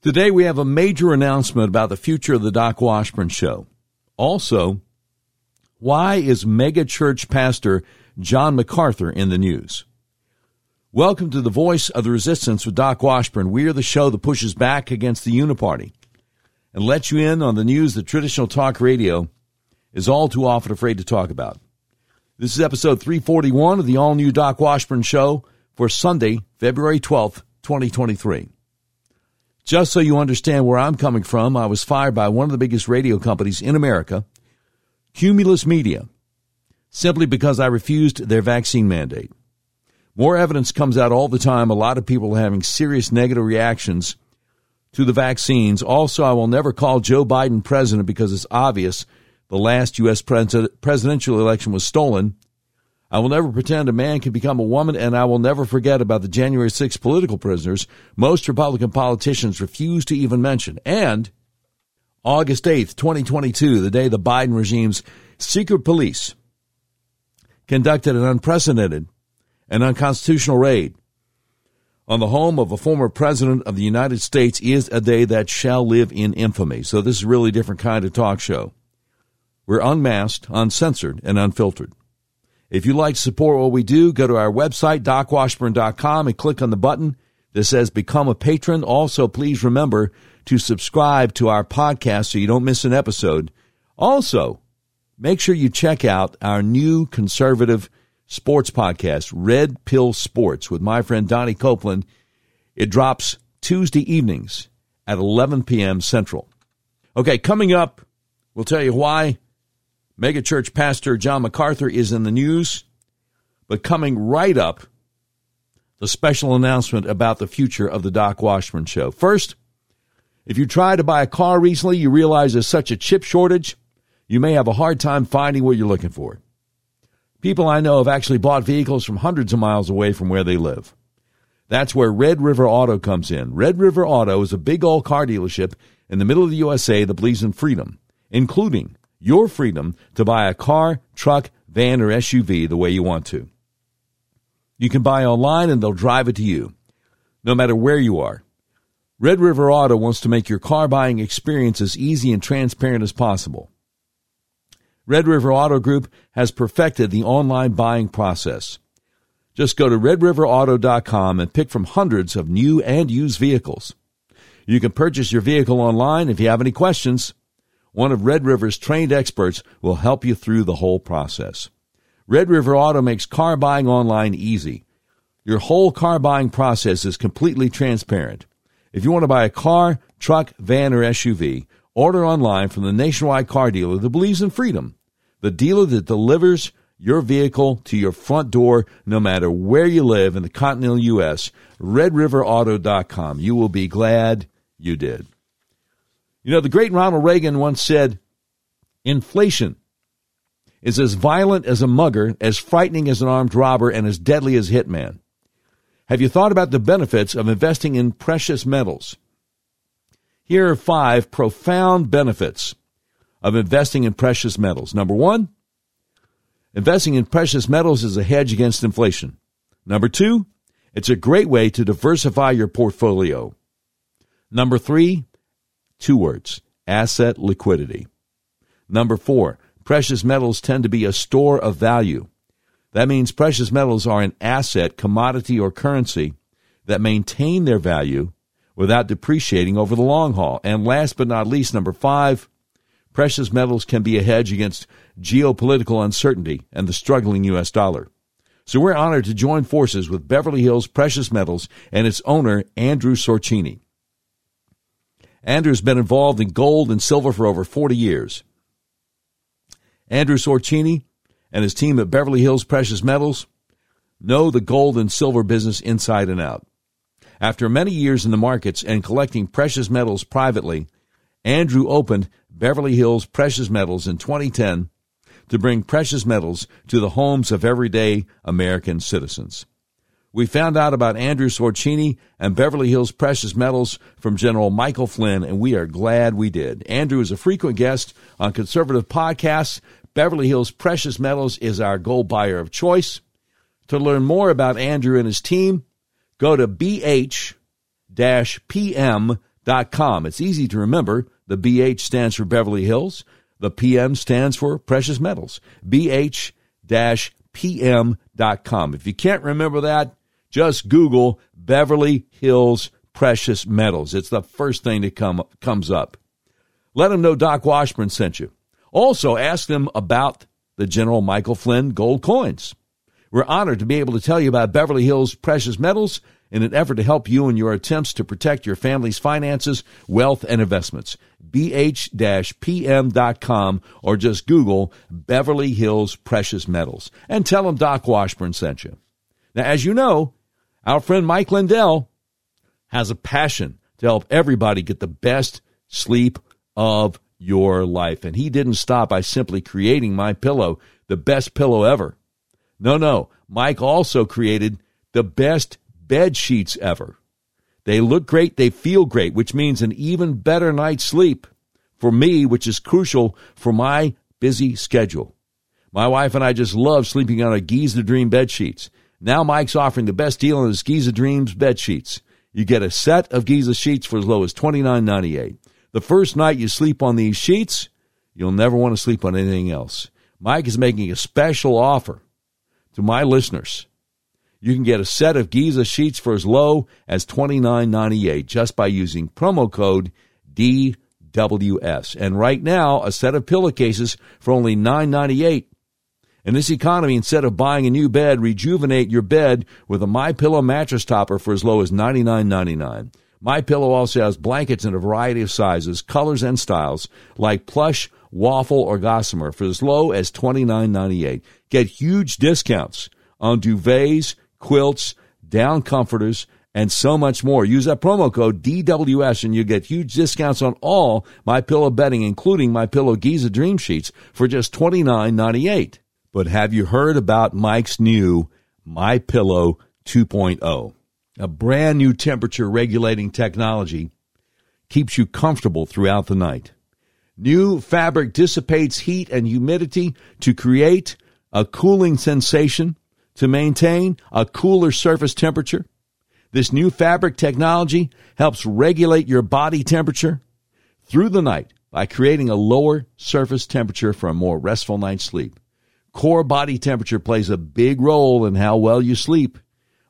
Today we have a major announcement about the future of the Doc Washburn Show. Also, why is megachurch pastor John MacArthur in the news? Welcome to the Voice of the Resistance with Doc Washburn. We are the show that pushes back against the Uniparty and lets you in on the news that traditional talk radio is all too often afraid to talk about. This is episode 341 of the all-new Doc Washburn Show for Sunday, February 12th, 2023. Just so you understand where I'm coming from, I was fired by one of the biggest radio companies in America, Cumulus Media, simply because I refused their vaccine mandate. More evidence comes out all the time. A lot of people are having serious negative reactions to the vaccines. Also, I will never call Joe Biden president because it's obvious the last U.S. presidential election was stolen. I will never pretend a man can become a woman, and I will never forget about the January 6 political prisoners most Republican politicians refuse to even mention. And August 8th, 2022, the day the Biden regime's secret police conducted an unprecedented and unconstitutional raid on the home of a former president of the United States, is a day that shall live in infamy. So this is a really different kind of talk show. We're unmasked, uncensored, and unfiltered. If you'd like to support what we do, go to our website, docwashburn.com, and click on the button that says Become a Patron. Also, please remember to subscribe to our podcast so you don't miss an episode. Also, make sure you check out our new conservative sports podcast, Red Pill Sports, with my friend Donnie Copeland. It drops Tuesday evenings at 11 p.m. Central. Okay, coming up, we'll tell you why megachurch pastor John MacArthur is in the news, but coming right up, the special announcement about the future of the Doc Washburn Show. First, if you tried to buy a car recently, you realize there's such a chip shortage, you may have a hard time finding what you're looking for. People I know have actually bought vehicles from hundreds of miles away from where they live. That's where Red River Auto comes in. Red River Auto is a big old car dealership in the middle of the USA that believes in freedom, including your freedom to buy a car, truck, van, or SUV the way you want to. You can buy online and they'll drive it to you, no matter where you are. Red River Auto wants to make your car buying experience as easy and transparent as possible. Red River Auto Group has perfected the online buying process. Just go to redriverauto.com and pick from hundreds of new and used vehicles. You can purchase your vehicle online. If you have any questions, one of Red River's trained experts will help you through the whole process. Red River Auto makes car buying online easy. Your whole car buying process is completely transparent. If you want to buy a car, truck, van, or SUV, order online from the nationwide car dealer that believes in freedom, the dealer that delivers your vehicle to your front door no matter where you live in the continental U.S., redriverauto.com. You will be glad you did. You know, the great Ronald Reagan once said, inflation is as violent as a mugger, as frightening as an armed robber, and as deadly as a hitman. Have you thought about the benefits of investing in precious metals? Here are 5 profound benefits of investing in precious metals. Number 1, investing in precious metals is a hedge against inflation. Number 2, it's a great way to diversify your portfolio. Number 3, 2 words, asset liquidity. Number 4, precious metals tend to be a store of value. That means precious metals are an asset, commodity, or currency that maintain their value without depreciating over the long haul. And last but not least, number 5, precious metals can be a hedge against geopolitical uncertainty and the struggling U.S. dollar. So we're honored to join forces with Beverly Hills Precious Metals and its owner, Andrew Sorcini. Andrew's been involved in gold and silver for over 40 years. Andrew Sorcini and his team at Beverly Hills Precious Metals know the gold and silver business inside and out. After many years in the markets and collecting precious metals privately, Andrew opened Beverly Hills Precious Metals in 2010 to bring precious metals to the homes of everyday American citizens. We found out about Andrew Sorcini and Beverly Hills Precious Metals from General Michael Flynn, and we are glad we did. Andrew is a frequent guest on conservative podcasts. Beverly Hills Precious Metals is our gold buyer of choice. To learn more about Andrew and his team, go to bh-pm.com. BH.com. It's easy to remember. The BH stands for Beverly Hills. The PM stands for precious metals. BH-PM.com. If you can't remember that, just Google Beverly Hills precious metals. It's the first thing that comes up. Let them know Doc Washburn sent you. Also, ask them about the General Michael Flynn gold coins. We're honored to be able to tell you about Beverly Hills precious metals in an effort to help you in your attempts to protect your family's finances, wealth, and investments. BH-PM.com or just Google Beverly Hills precious metals and tell them Doc Washburn sent you. Now, as you know, our friend Mike Lindell has a passion to help everybody get the best sleep of your life. And he didn't stop by simply creating MyPillow, the best pillow ever. No. Mike also created the best bed sheets ever. They look great. They feel great, which means an even better night's sleep for me, which is crucial for my busy schedule. My wife and I just love sleeping on our Giza Dream bed sheets. Now Mike's offering the best deal on his Giza Dreams bed sheets. You get a set of Giza sheets for as low as $29.98. The first night you sleep on these sheets, you'll never want to sleep on anything else. Mike is making a special offer to my listeners. You can get a set of Giza sheets for as low as $29.98 just by using promo code DWS. And right now, a set of pillowcases for only $9.98. In this economy, instead of buying a new bed, rejuvenate your bed with a MyPillow mattress topper for as low as $99.99. MyPillow also has blankets in a variety of sizes, colors, and styles, like plush, waffle, or gossamer, for as low as $29.98. Get huge discounts on duvets, quilts, down comforters, and so much more. Use that promo code DWS, and you get huge discounts on all MyPillow bedding, including MyPillow Giza Dream Sheets, for just $29.98. But have you heard about Mike's new MyPillow 2.0? A brand new temperature-regulating technology keeps you comfortable throughout the night. New fabric dissipates heat and humidity to create a cooling sensation to maintain a cooler surface temperature. This new fabric technology helps regulate your body temperature through the night by creating a lower surface temperature for a more restful night's sleep. Core body temperature plays a big role in how well you sleep.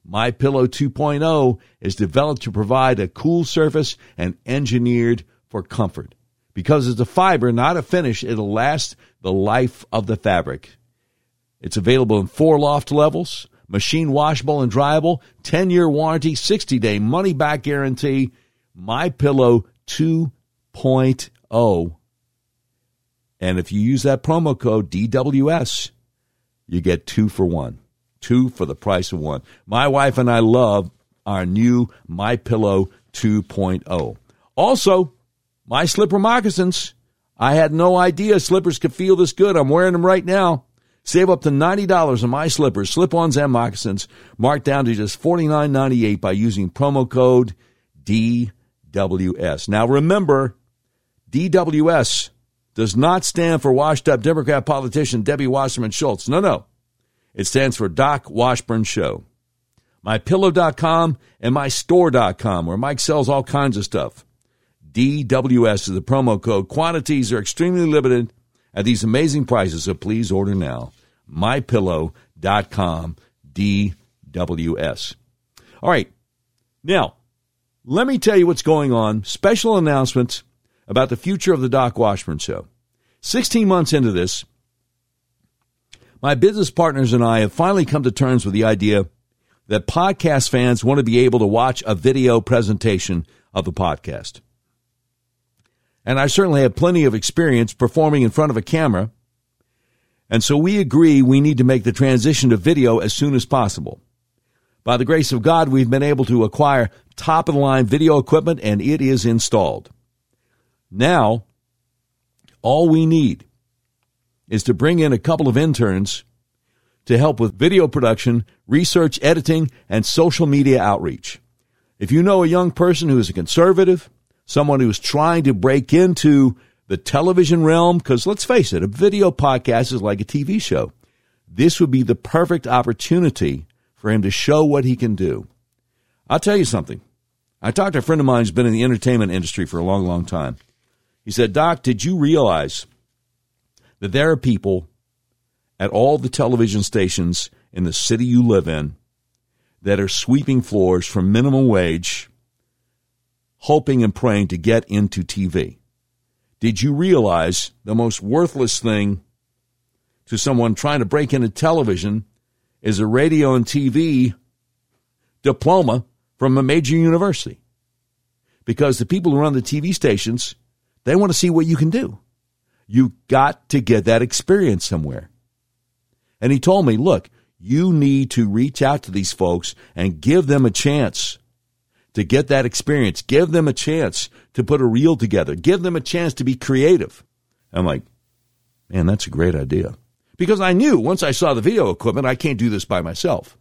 MyPillow 2.0 is developed to provide a cool surface and engineered for comfort. Because it's a fiber, not a finish, it'll last the life of the fabric. It's available in 4 loft levels, machine washable and dryable, 10-year warranty, 60-day money-back guarantee. MyPillow 2.0. And if you use that promo code DWS, you get 2 for 1. 2 for the price of 1. My wife and I love our new MyPillow 2.0. Also, my slipper moccasins. I had no idea slippers could feel this good. I'm wearing them right now. Save up to $90 on my slippers, slip-ons, and moccasins, marked down to just $49.98 by using promo code DWS. Now, remember, DWS does not stand for washed-up Democrat politician Debbie Wasserman Schultz. No. It stands for Doc Washburn Show. MyPillow.com and MyStore.com, where Mike sells all kinds of stuff. DWS is the promo code. Quantities are extremely limited at these amazing prices, so please order now. MyPillow.com, DWS. All right. Now, let me tell you what's going on. Special announcements about the future of the Doc Washburn Show. 16 months into this, my business partners and I have finally come to terms with the idea that podcast fans want to be able to watch a video presentation of the podcast. And I certainly have plenty of experience performing in front of a camera. And so we agree we need to make the transition to video as soon as possible. By the grace of God, we've been able to acquire top-of-the-line video equipment, and it is installed. Now, all we need is to bring in a couple of interns to help with video production, research, editing, and social media outreach. If you know a young person who is a conservative, someone who is trying to break into the television realm, because let's face it, a video podcast is like a TV show. This would be the perfect opportunity for him to show what he can do. I'll tell you something. I talked to a friend of mine who's been in the entertainment industry for a long, long time. He said, Doc, did you realize that there are people at all the television stations in the city you live in that are sweeping floors for minimum wage, hoping and praying to get into TV? Did you realize the most worthless thing to someone trying to break into television is a radio and TV diploma from a major university? Because the people who run the TV stations, they want to see what you can do. You got to get that experience somewhere. And he told me, look, you need to reach out to these folks and give them a chance to get that experience. Give them a chance to put a reel together. Give them a chance to be creative. I'm like, man, that's a great idea. Because I knew once I saw the video equipment, I can't do this by myself.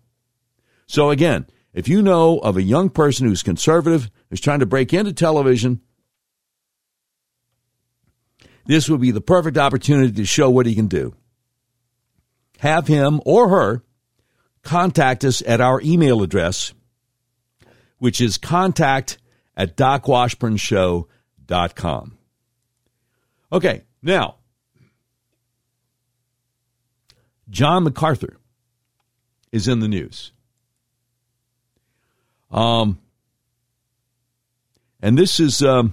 So again, if you know of a young person who's conservative, who's trying to break into television, this would be the perfect opportunity to show what he can do. Have him or her contact us at our email address, which is contact@docwashburnshow.com. Okay, now, John MacArthur is in the news. And this is a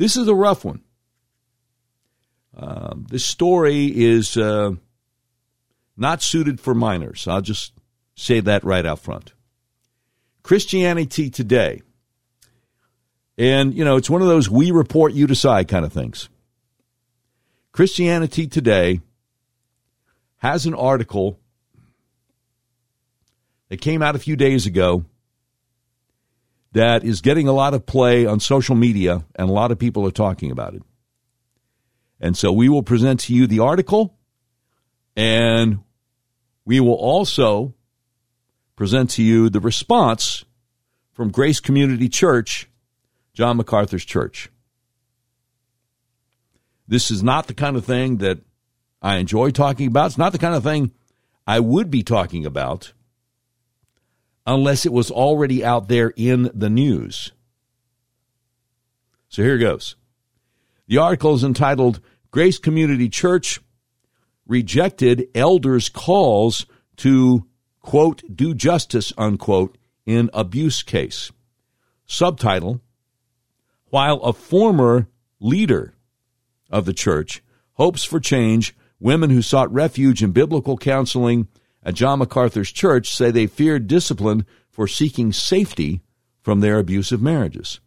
rough one. This story is not suited for minors. I'll just say that right out front. Christianity Today. And, you know, it's one of those we report, you decide kind of things. Christianity Today has an article that came out a few days ago that is getting a lot of play on social media, and a lot of people are talking about it. And so we will present to you the article, and we will also present to you the response from Grace Community Church, John MacArthur's church. This is not the kind of thing that I enjoy talking about. It's not the kind of thing I would be talking about unless it was already out there in the news. So here goes. The article is entitled, Grace Community Church Rejected Elders' Calls to, quote, do justice, unquote, in abuse case. Subtitle, while a former leader of the church hopes for change, women who sought refuge in biblical counseling at John MacArthur's church say they feared discipline for seeking safety from their abusive marriages.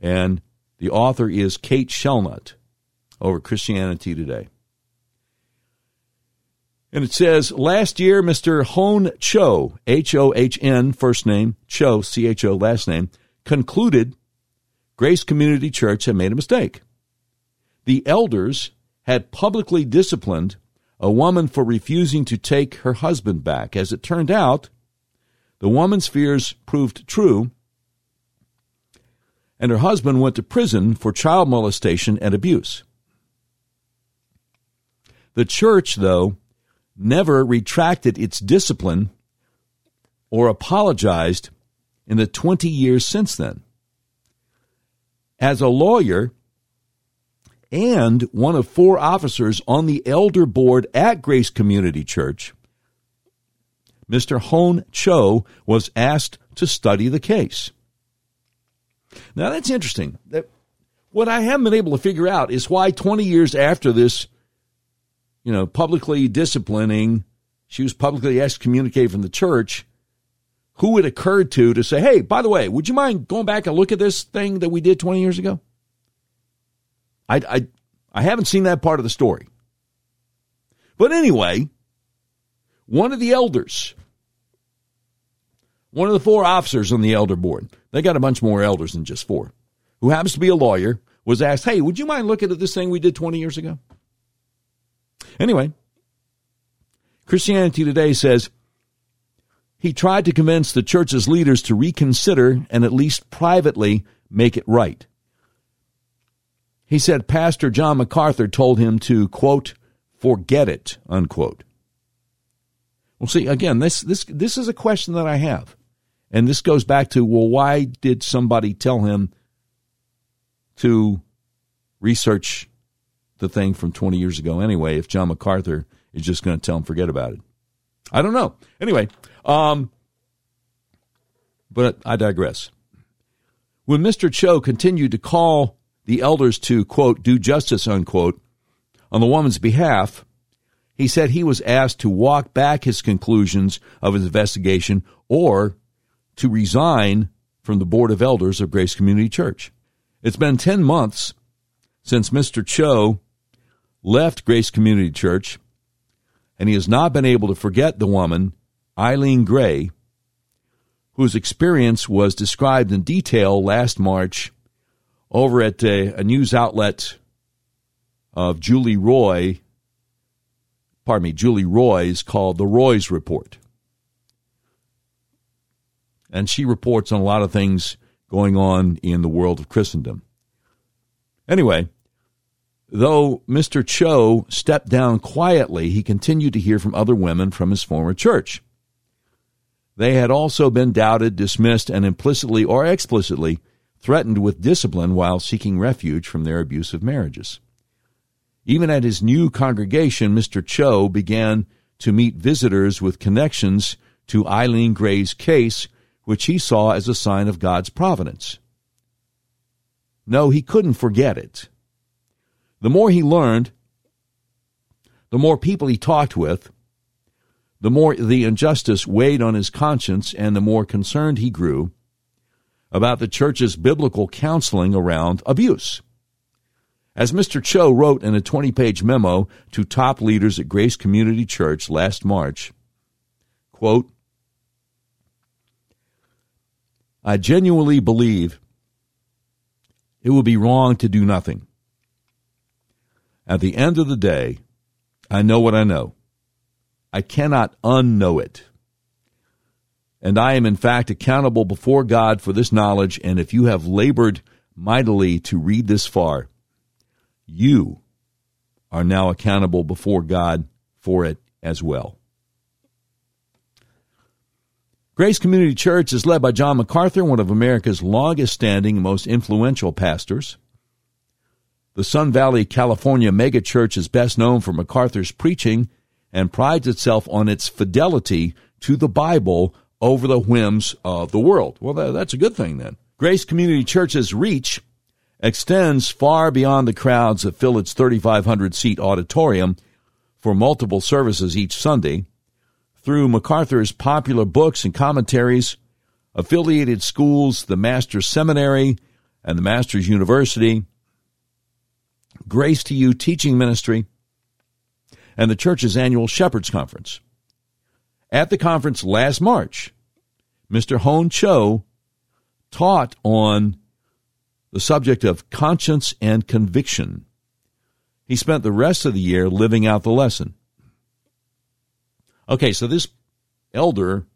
And the author is Kate Shelnut over Christianity Today. And it says, last year, Mr. Hon Cho, H-O-H-N, first name, Cho, C-H-O, last name, concluded Grace Community Church had made a mistake. The elders had publicly disciplined a woman for refusing to take her husband back. As it turned out, the woman's fears proved true, and her husband went to prison for child molestation and abuse. The church, though, never retracted its discipline or apologized in the 20 years since then. As a lawyer and one of four officers on the elder board at Grace Community Church, Mr. Hon Cho was asked to study the case. Now, that's interesting. What I haven't been able to figure out is why 20 years after this, you know, publicly disciplining, she was publicly excommunicated from the church, who it occurred to say, hey, by the way, would you mind going back and look at this thing that we did 20 years ago? I haven't seen that part of the story. But anyway, one of the elders, one of the four officers on the elder board, they got a bunch more elders than just four, who happens to be a lawyer, was asked, hey, would you mind looking at this thing we did 20 years ago? Anyway, Christianity Today says, he tried to convince the church's leaders to reconsider and at least privately make it right. He said Pastor John MacArthur told him to, quote, forget it, unquote. Well, see, again, this is a question that I have. And this goes back to, well, why did somebody tell him to research the thing from 20 years ago anyway if John MacArthur is just going to tell him forget about it? I don't know. Anyway, but I digress. When Mr. Cho continued to call the elders to, quote, do justice, unquote, on the woman's behalf, he said he was asked to walk back his conclusions of his investigation or to resign from the Board of Elders of Grace Community Church. It's been 10 months since Mr. Cho left Grace Community Church, and he has not been able to forget the woman, Eileen Gray, whose experience was described in detail last March over at a news outlet of Julie Roy's called The Roy's Report. And she reports on a lot of things going on in the world of Christendom. Anyway, though Mr. Cho stepped down quietly, he continued to hear from other women from his former church. They had also been doubted, dismissed, and implicitly or explicitly threatened with discipline while seeking refuge from their abusive marriages. Even at his new congregation, Mr. Cho began to meet visitors with connections to Eileen Gray's case, which he saw as a sign of God's providence. No, he couldn't forget it. The more he learned, the more people he talked with, the more the injustice weighed on his conscience, and the more concerned he grew about the church's biblical counseling around abuse. As Mr. Cho wrote in a 20-page memo to top leaders at Grace Community Church last March, quote, I genuinely believe it would be wrong to do nothing. At the end of the day, I know what I know. I cannot unknow it. And I am in fact accountable before God for this knowledge, and if you have labored mightily to read this far, you are now accountable before God for it as well. Grace Community Church is led by John MacArthur, one of America's longest-standing and most influential pastors. The Sun Valley, California megachurch is best known for MacArthur's preaching and prides itself on its fidelity to the Bible over the whims of the world. Well, that's a good thing then. Grace Community Church's reach extends far beyond the crowds that fill its 3,500-seat auditorium for multiple services each Sunday, through MacArthur's popular books and commentaries, affiliated schools, the Master's Seminary and the Master's University, Grace to You Teaching Ministry, and the church's annual Shepherd's Conference. At the conference last March, Mr. Hone Cho taught on the subject of conscience and conviction. He spent the rest of the year living out the lesson. Okay, so this elder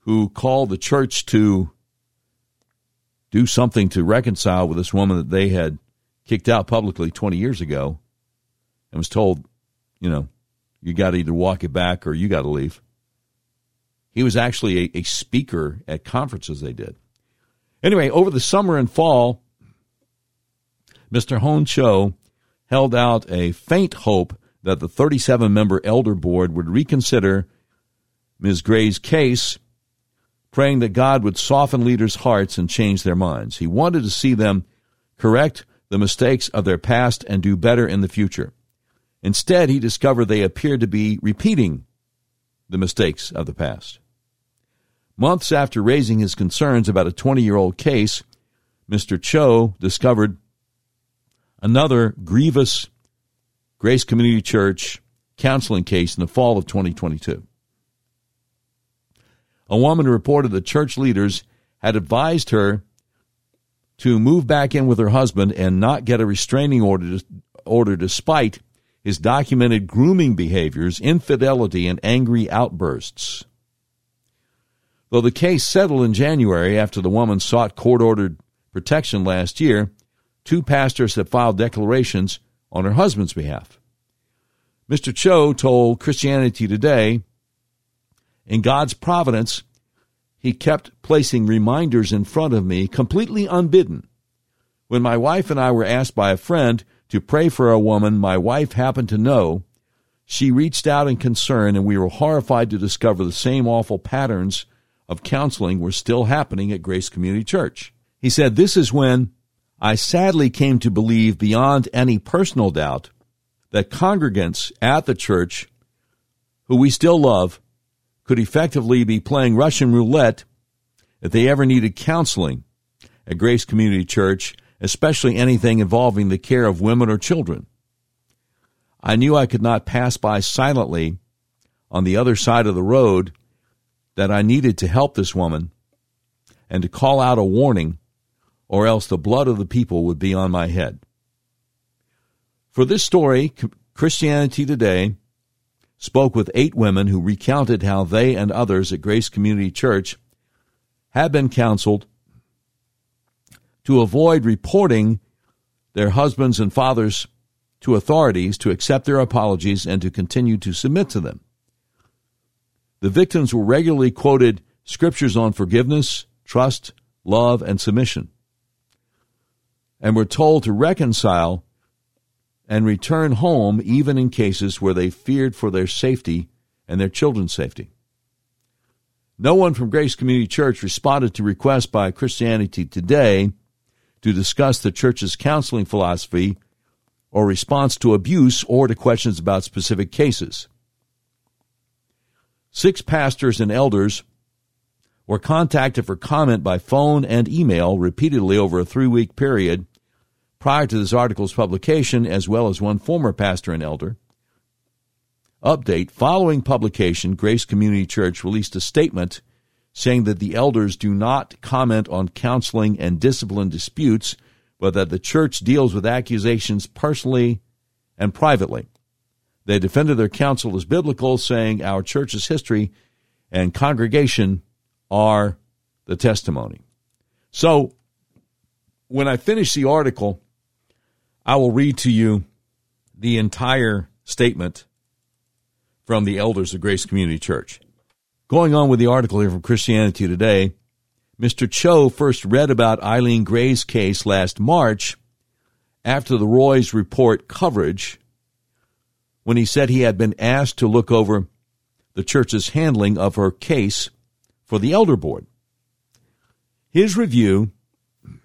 who called the church to do something to reconcile with this woman that they had kicked out publicly 20 years ago and was told, you know, you got to either walk it back or you got to leave. He was actually a speaker at conferences they did. Anyway, over the summer and fall, Mr. Hone Cho held out a faint hope that the 37-member elder board would reconsider Ms. Gray's case, praying that God would soften leaders' hearts and change their minds. He wanted to see them correct the mistakes of their past and do better in the future. Instead, he discovered they appeared to be repeating the mistakes of the past. Months after raising his concerns about a 20-year-old case, Mr. Cho discovered another grievous Grace Community Church counseling case in the fall of 2022. A woman reported that church leaders had advised her to move back in with her husband and not get a restraining order despite his documented grooming behaviors, infidelity, and angry outbursts. Though the case settled in January after the woman sought court-ordered protection last year, two pastors have filed declarations on her husband's behalf. Mr. Cho told Christianity Today, in God's providence, He kept placing reminders in front of me, completely unbidden. When my wife and I were asked by a friend to pray for a woman my wife happened to know, she reached out in concern, and we were horrified to discover the same awful patterns of counseling were still happening at Grace Community Church. He said, "This is when I sadly came to believe beyond any personal doubt that congregants at the church, who we still love, could effectively be playing Russian roulette if they ever needed counseling at Grace Community Church, especially anything involving the care of women or children. I knew I could not pass by silently on the other side of the road, that I needed to help this woman and to call out a warning, or else the blood of the people would be on my head." For this story, Christianity Today spoke with 8 women who recounted how they and others at Grace Community Church had been counseled to avoid reporting their husbands and fathers to authorities, to accept their apologies, and to continue to submit to them. The victims were regularly quoted scriptures on forgiveness, trust, love, and submission, and were told to reconcile and return home even in cases where they feared for their safety and their children's safety. No one from Grace Community Church responded to requests by Christianity Today to discuss the church's counseling philosophy or response to abuse or to questions about specific cases. 6 pastors and elders were contacted for comment by phone and email repeatedly over a 3-week period prior to this article's publication, as well as one former pastor and elder. Update: following publication, Grace Community Church released a statement saying that the elders do not comment on counseling and discipline disputes, but that the church deals with accusations personally and privately. They defended their counsel as biblical, saying, "Our church's history and congregation are the testimony." So, when I finish the article, I will read to you the entire statement from the elders of Grace Community Church. Going on with the article here from Christianity Today, Mr. Cho first read about Eileen Gray's case last March after the Roy's Report coverage, when he said he had been asked to look over the church's handling of her case for the elder board. His review,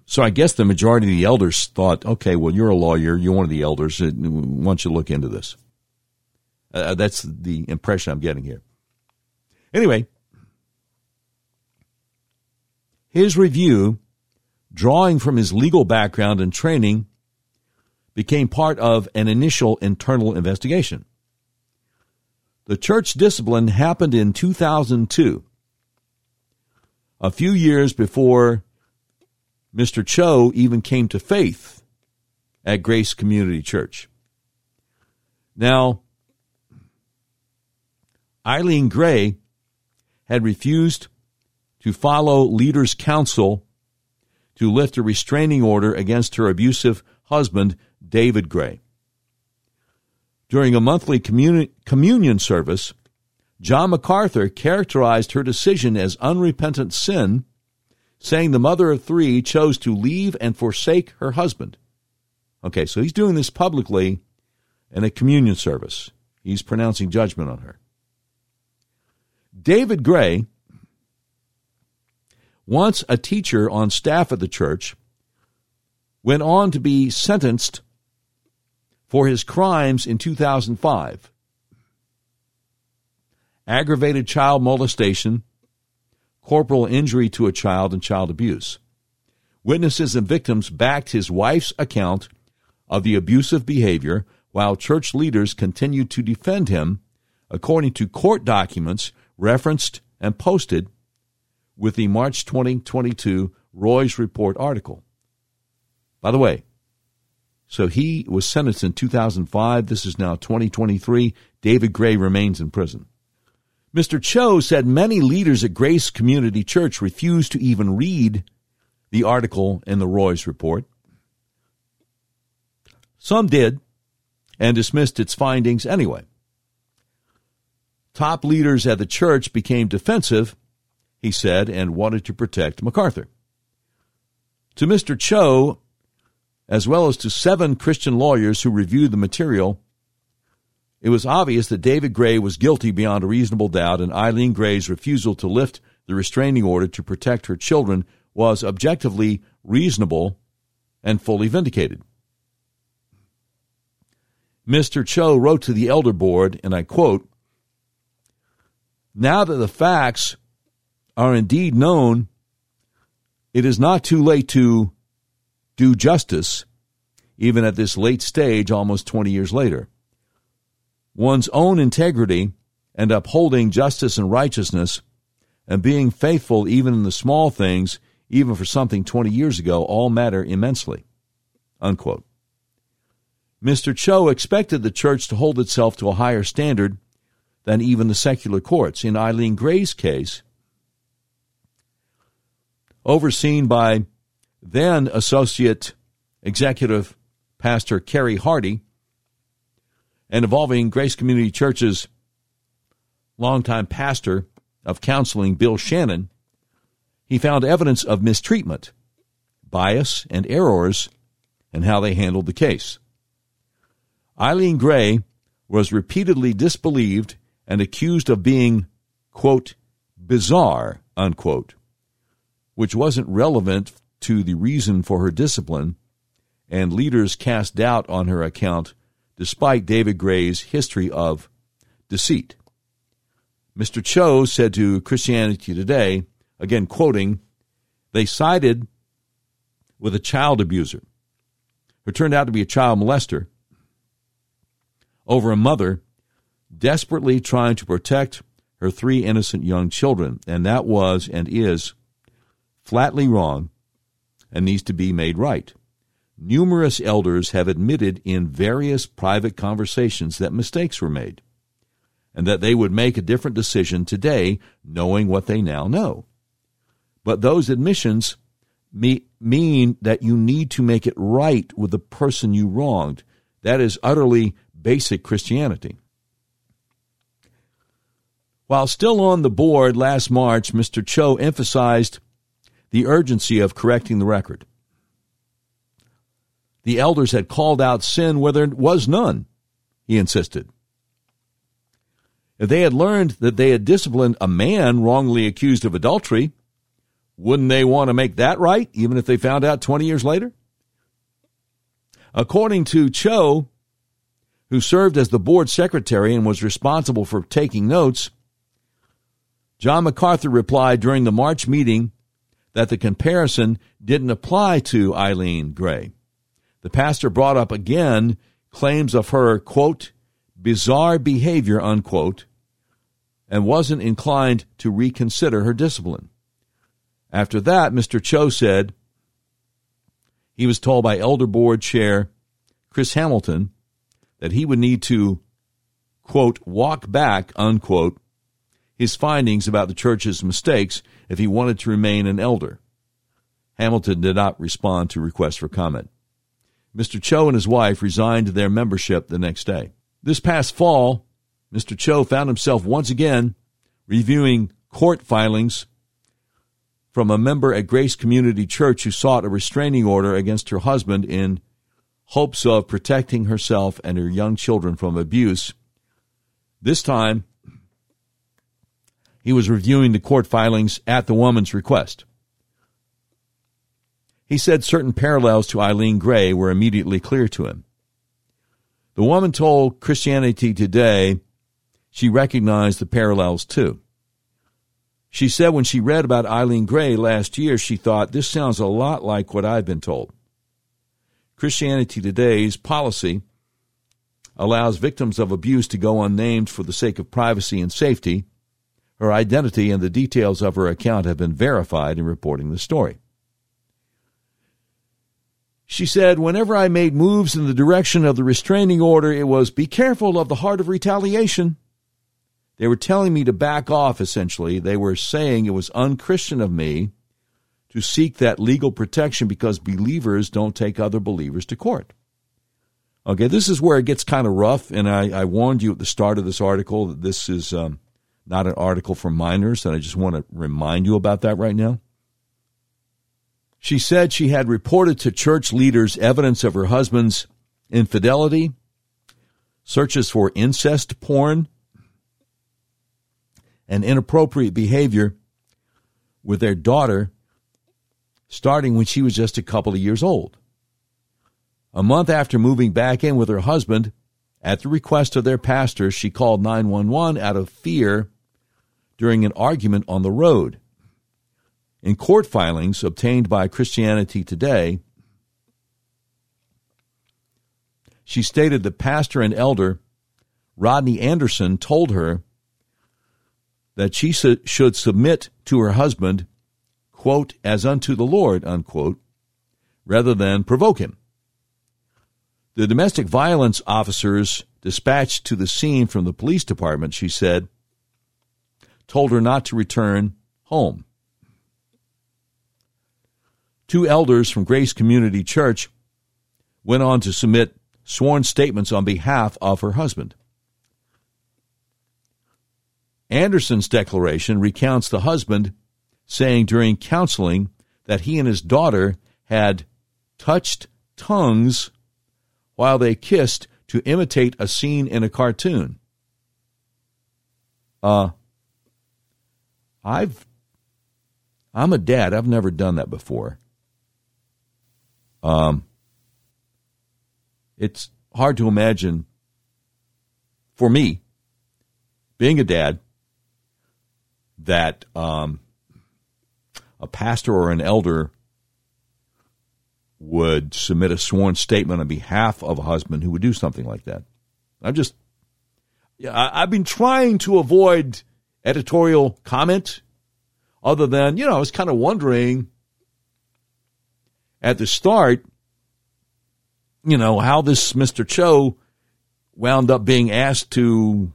so I guess the majority of the elders thought, okay, well, you're a lawyer, you're one of the elders, why don't you look into this? That's the impression I'm getting here. Anyway, his review, drawing from his legal background and training, became part of an initial internal investigation. The church discipline happened in 2002, a few years before Mr. Cho even came to faith at Grace Community Church. Now, Eileen Gray had refused to follow leaders' counsel to lift a restraining order against her abusive husband, David Gray. During a monthly communion service, John MacArthur characterized her decision as unrepentant sin, saying the mother of 3 chose to leave and forsake her husband. Okay, so he's doing this publicly in a communion service. He's pronouncing judgment on her. David Gray, once a teacher on staff at the church, went on to be sentenced for his crimes in 2005. Aggravated child molestation, corporal injury to a child, and child abuse. Witnesses and victims backed his wife's account of the abusive behavior, while church leaders continued to defend him, according to court documents referenced and posted with the March 2022 Roy's Report article. By the way, so he was sentenced in 2005. This is now 2023. David Gray remains in prison. Mr. Cho said many leaders at Grace Community Church refused to even read the article in the Roy's Report. Some did and dismissed its findings anyway. Top leaders at the church became defensive, he said, and wanted to protect MacArthur. To Mr. Cho, as well as to 7 Christian lawyers who reviewed the material, it was obvious that David Gray was guilty beyond a reasonable doubt, and Eileen Gray's refusal to lift the restraining order to protect her children was objectively reasonable and fully vindicated. Mr. Cho wrote to the elder board, and I quote, "Now that the facts are indeed known, it is not too late to do justice, even at this late stage, almost 20 years later. One's own integrity and upholding justice and righteousness and being faithful even in the small things, even for something 20 years ago, all matter immensely." Unquote. Mr. Cho expected the church to hold itself to a higher standard than even the secular courts. In Eileen Gray's case, overseen by then Associate Executive Pastor Kerry Hardy, and involving Grace Community Church's longtime pastor of counseling, Bill Shannon, he found evidence of mistreatment, bias, and errors in how they handled the case. Eileen Gray was repeatedly disbelieved and accused of being, quote, bizarre, unquote, which wasn't relevant to the reason for her discipline, and leaders cast doubt on her account despite David Gray's history of deceit. Mr. Cho said to Christianity Today, again quoting, "They sided with a child abuser, who turned out to be a child molester, over a mother desperately trying to protect her 3 innocent young children, and that was and is flatly wrong and needs to be made right. Numerous elders have admitted in various private conversations that mistakes were made, and that they would make a different decision today, knowing what they now know. But those admissions mean that you need to make it right with the person you wronged. That is utterly basic Christianity." While still on the board last March, Mr. Cho emphasized the urgency of correcting the record. The elders had called out sin where there was none, he insisted. If they had learned that they had disciplined a man wrongly accused of adultery, wouldn't they want to make that right, even if they found out 20 years later? According to Cho, who served as the board secretary and was responsible for taking notes, John MacArthur replied during the March meeting that the comparison didn't apply to Eileen Gray. The pastor brought up again claims of her, quote, bizarre behavior, unquote, and wasn't inclined to reconsider her discipline. After that, Mr. Cho said he was told by Elder Board Chair Chris Hamilton that he would need to, quote, walk back, unquote, his findings about the church's mistakes if he wanted to remain an elder. Hamilton did not respond to requests for comment. Mr. Cho and his wife resigned their membership the next day. This past fall, Mr. Cho found himself once again reviewing court filings from a member at Grace Community Church who sought a restraining order against her husband in hopes of protecting herself and her young children from abuse. This time, he was reviewing the court filings at the woman's request. He said certain parallels to Eileen Gray were immediately clear to him. The woman told Christianity Today she recognized the parallels too. She said when she read about Eileen Gray last year, she thought, this sounds a lot like what I've been told. Christianity Today's policy allows victims of abuse to go unnamed for the sake of privacy and safety. Her identity and the details of her account have been verified in reporting the story. She said, whenever I made moves in the direction of the restraining order, it was, be careful of the heart of retaliation. They were telling me to back off, essentially. They were saying it was unchristian of me to seek that legal protection because believers don't take other believers to court. Okay, this is where it gets kind of rough, and I warned you at the start of this article that this is not an article for minors, and I just want to remind you about that right now. She said she had reported to church leaders evidence of her husband's infidelity, searches for incest porn, and inappropriate behavior with their daughter, starting when she was just a couple of years old. A month after moving back in with her husband, at the request of their pastor, she called 911 out of fear during an argument on the road. In court filings obtained by Christianity Today, she stated the pastor and elder, Rodney Anderson, told her that she should submit to her husband, quote, as unto the Lord, unquote, rather than provoke him. The domestic violence officers dispatched to the scene from the police department, she said, told her not to return home. Two elders from Grace Community Church went on to submit sworn statements on behalf of her husband. Anderson's declaration recounts the husband saying during counseling that he and his daughter had touched tongues while they kissed to imitate a scene in a cartoon. I'm a dad. I've never done that before. It's hard to imagine for me, being a dad, that a pastor or an elder would submit a sworn statement on behalf of a husband who would do something like that. I've been trying to avoid editorial comment other than, I was kind of wondering at the start, how this Mr. Cho wound up being asked to,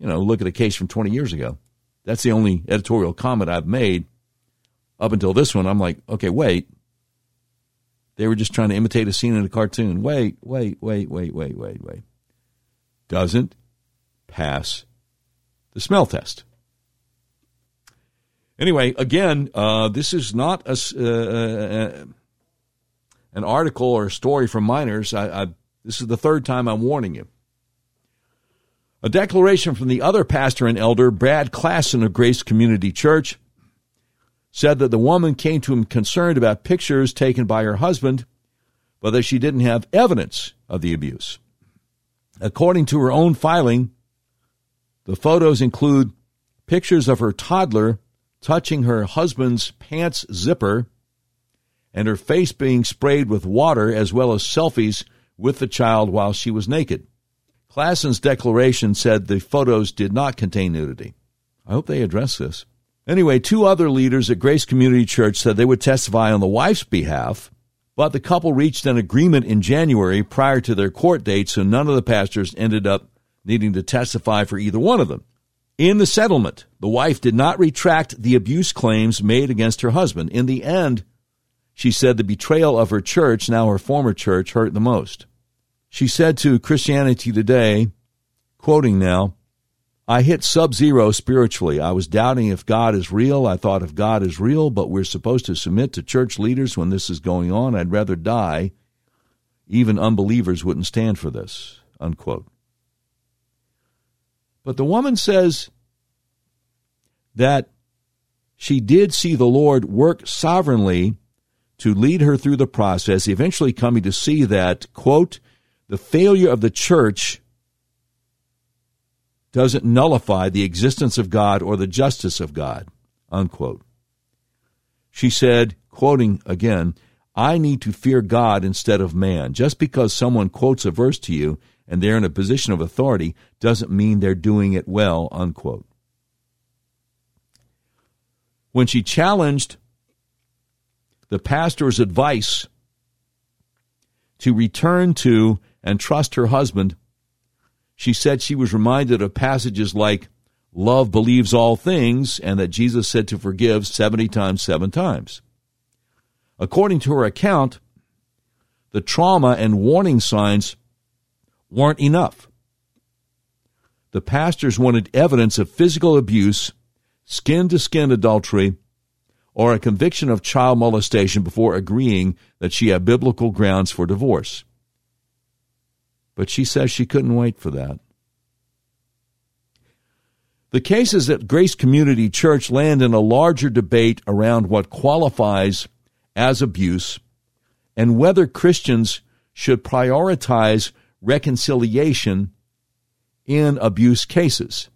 look at a case from 20 years ago. That's the only editorial comment I've made up until this one. I'm like, okay, wait. They were just trying to imitate a scene in a cartoon. Wait. Doesn't pass the smell test. Anyway, again, this is not an article or a story from minors. This is the third time I'm warning you. A declaration from the other pastor and elder, Brad Klassen of Grace Community Church, said that the woman came to him concerned about pictures taken by her husband, but that she didn't have evidence of the abuse. According to her own filing, the photos include pictures of her toddler touching her husband's pants zipper and her face being sprayed with water, as well as selfies with the child while she was naked. Klassen's declaration said the photos did not contain nudity. I hope they address this. Anyway, two other leaders at Grace Community Church said they would testify on the wife's behalf, but the couple reached an agreement in January prior to their court date, so none of the pastors ended up needing to testify for either one of them. In the settlement, the wife did not retract the abuse claims made against her husband. In the end, she said the betrayal of her church, now her former church, hurt the most. She said to Christianity Today, quoting now, I hit sub-zero spiritually. I was doubting if God is real. I thought if God is real, but we're supposed to submit to church leaders when this is going on, I'd rather die. Even unbelievers wouldn't stand for this, unquote. But the woman says that she did see the Lord work sovereignly to lead her through the process, eventually coming to see that, quote, the failure of the church doesn't nullify the existence of God or the justice of God, unquote. She said, quoting again, I need to fear God instead of man. Just because someone quotes a verse to you and they're in a position of authority doesn't mean they're doing it well, unquote. When she challenged the pastor's advice to return to and trust her husband, she said she was reminded of passages like, love believes all things, and that Jesus said to forgive 70 times, 7 times. According to her account, the trauma and warning signs weren't enough. the pastors wanted evidence of physical abuse, skin-to-skin adultery, or a conviction of child molestation before agreeing that she had biblical grounds for divorce. But she says she couldn't wait for that. The cases at Grace Community Church land in a larger debate around what qualifies as abuse and whether Christians should prioritize reconciliation in abuse cases.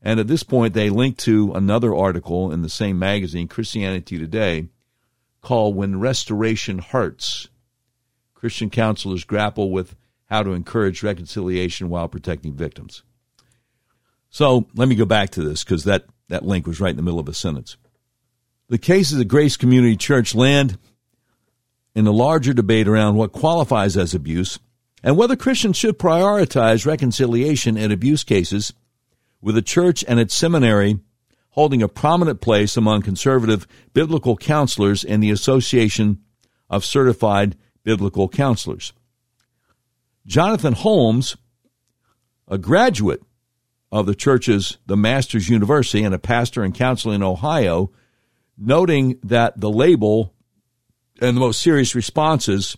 And at this point, they link to another article in the same magazine, Christianity Today, called When Restoration Hurts. Christian counselors grapple with how to encourage reconciliation while protecting victims. So let me go back to this because that link was right in the middle of a sentence. The cases of Grace Community Church land in a larger debate around what qualifies as abuse and whether Christians should prioritize reconciliation in abuse cases, with the church and its seminary holding a prominent place among conservative biblical counselors in the Association of Certified Biblical Counselors. Jonathan Holmes, a graduate of the church's The Masters University and a pastor and counselor in Ohio, noting that the label and the most serious responses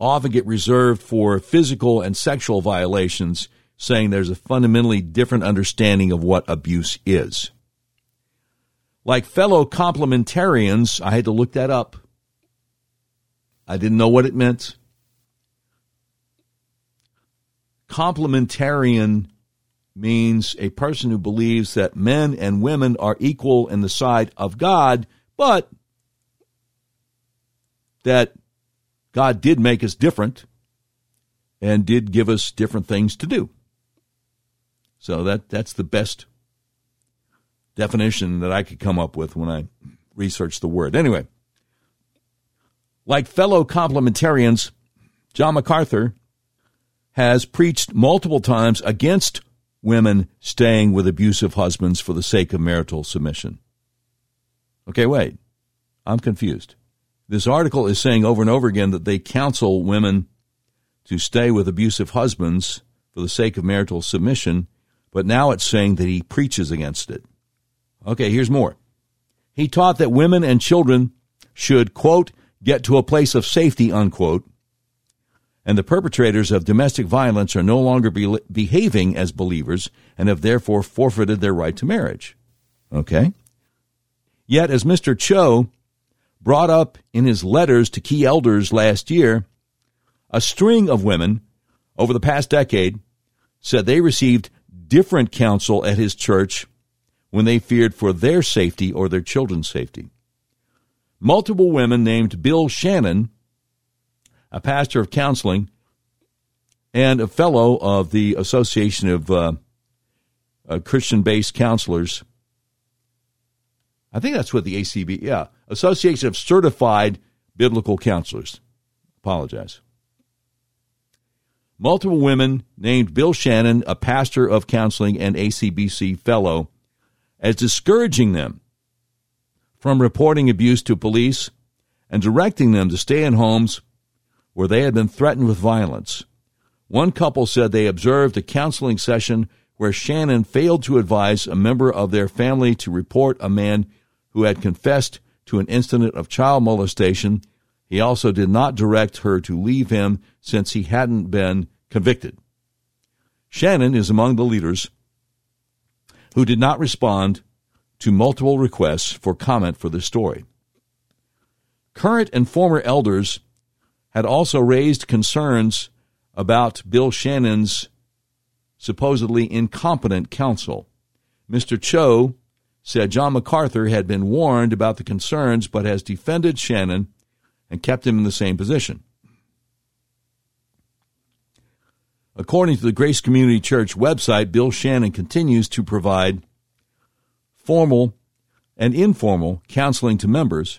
often get reserved for physical and sexual violations, saying there's a fundamentally different understanding of what abuse is. Like fellow complementarians, I had to look that up. I didn't know what it meant. Complementarian means a person who believes that men and women are equal in the sight of God, but that God did make us different and did give us different things to do. So that's the best definition that I could come up with when I researched the word. Anyway, like fellow complementarians, John MacArthur has preached multiple times against women staying with abusive husbands for the sake of marital submission. Okay, wait. I'm confused. This article is saying over and over again that they counsel women to stay with abusive husbands for the sake of marital submission, but now it's saying that he preaches against it. Okay, here's more. He taught that women and children should, quote, get to a place of safety, unquote, and the perpetrators of domestic violence are no longer behaving as believers and have therefore forfeited their right to marriage. Okay? Yet, as Mr. Cho brought up in his letters to key elders last year, a string of women over the past decade said they received different counsel at his church when they feared for their safety or their children's safety. Multiple women named Bill Shannon, a pastor of counseling and a fellow of the Association of Christian-based Counselors. I think that's what the ACB, yeah, Association of Certified Biblical Counselors. Apologize. Multiple women named Bill Shannon, a pastor of counseling and ACBC fellow, as discouraging them from reporting abuse to police and directing them to stay in homes where they had been threatened with violence. One couple said they observed a counseling session where Shannon failed to advise a member of their family to report a man who had confessed to an incident of child molestation. He also did not direct her to leave him since he hadn't been convicted. Shannon is among the leaders who did not respond to multiple requests for comment for this story. Current and former elders had also raised concerns about Bill Shannon's supposedly incompetent counsel. Mr. Cho said John MacArthur had been warned about the concerns but has defended Shannon and kept him in the same position. According to the Grace Community Church website, Bill Shannon continues to provide formal and informal counseling to members,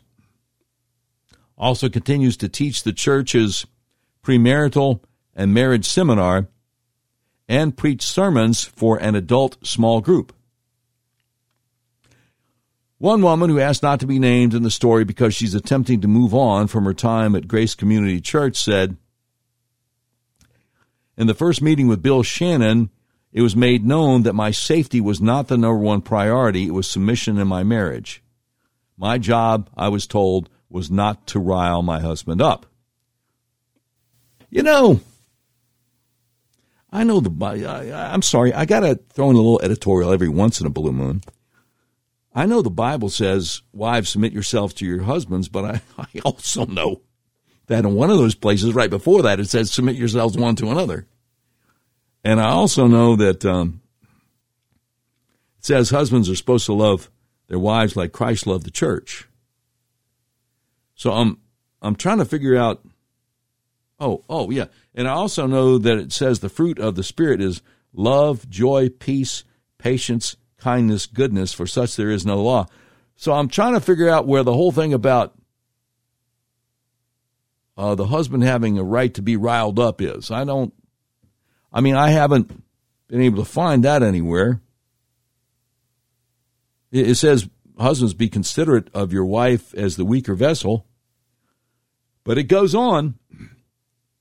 also continues to teach the church's premarital and marriage seminar, and preach sermons for an adult small group. One woman who asked not to be named in the story because she's attempting to move on from her time at Grace Community Church said, In the first meeting with Bill Shannon, it was made known that my safety was not the number one priority. It was submission in my marriage. My job, I was told, was not to rile my husband up. You know, I know I'm sorry, I got to throw in a little editorial every once in a blue moon. I know the Bible says, wives, submit yourselves to your husbands, but I also know that in one of those places right before that, it says, submit yourselves one to another. And I also know that it says husbands are supposed to love their wives like Christ loved the church. So I'm trying to figure out, yeah. And I also know that it says the fruit of the Spirit is love, joy, peace, patience, kindness, goodness, for such there is no law. So I'm trying to figure out where the whole thing about the husband having a right to be riled up is. I haven't been able to find that anywhere. It says, husbands, be considerate of your wife as the weaker vessel. But it goes on,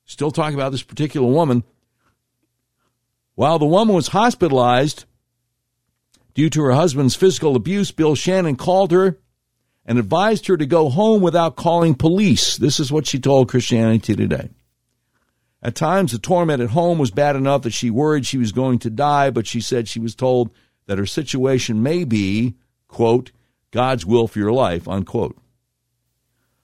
still talking about this particular woman. While the woman was hospitalized due to her husband's physical abuse, Bill Shannon called her and advised her to go home without calling police. This is what she told Christianity Today. At times, the torment at home was bad enough that she worried she was going to die, but she said she was told that her situation may be, quote, God's will for your life, unquote.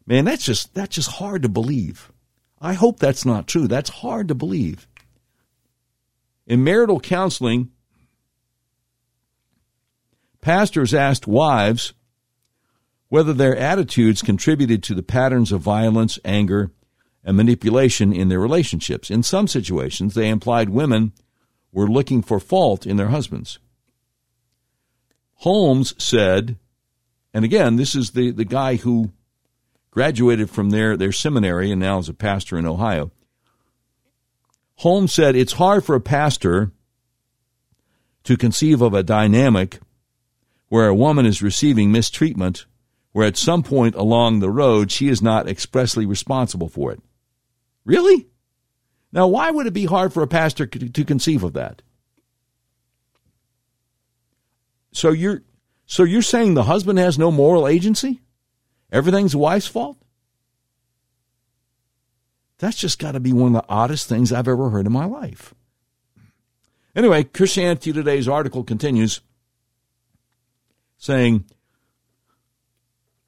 Man, that's just hard to believe. I hope that's not true. That's hard to believe. In marital counseling, pastors asked wives whether their attitudes contributed to the patterns of violence, anger, and manipulation in their relationships. In some situations, they implied women were looking for fault in their husbands. Holmes said, and again, this is the guy who graduated from their seminary and now is a pastor in Ohio. Holmes said, it's hard for a pastor to conceive of a dynamic where a woman is receiving mistreatment, where at some point along the road she is not expressly responsible for it. Really? Now, why would it be hard for a pastor to conceive of that? So you're saying the husband has no moral agency? Everything's the wife's fault? That's just got to be one of the oddest things I've ever heard in my life. Anyway, Christianity Today's article continues saying,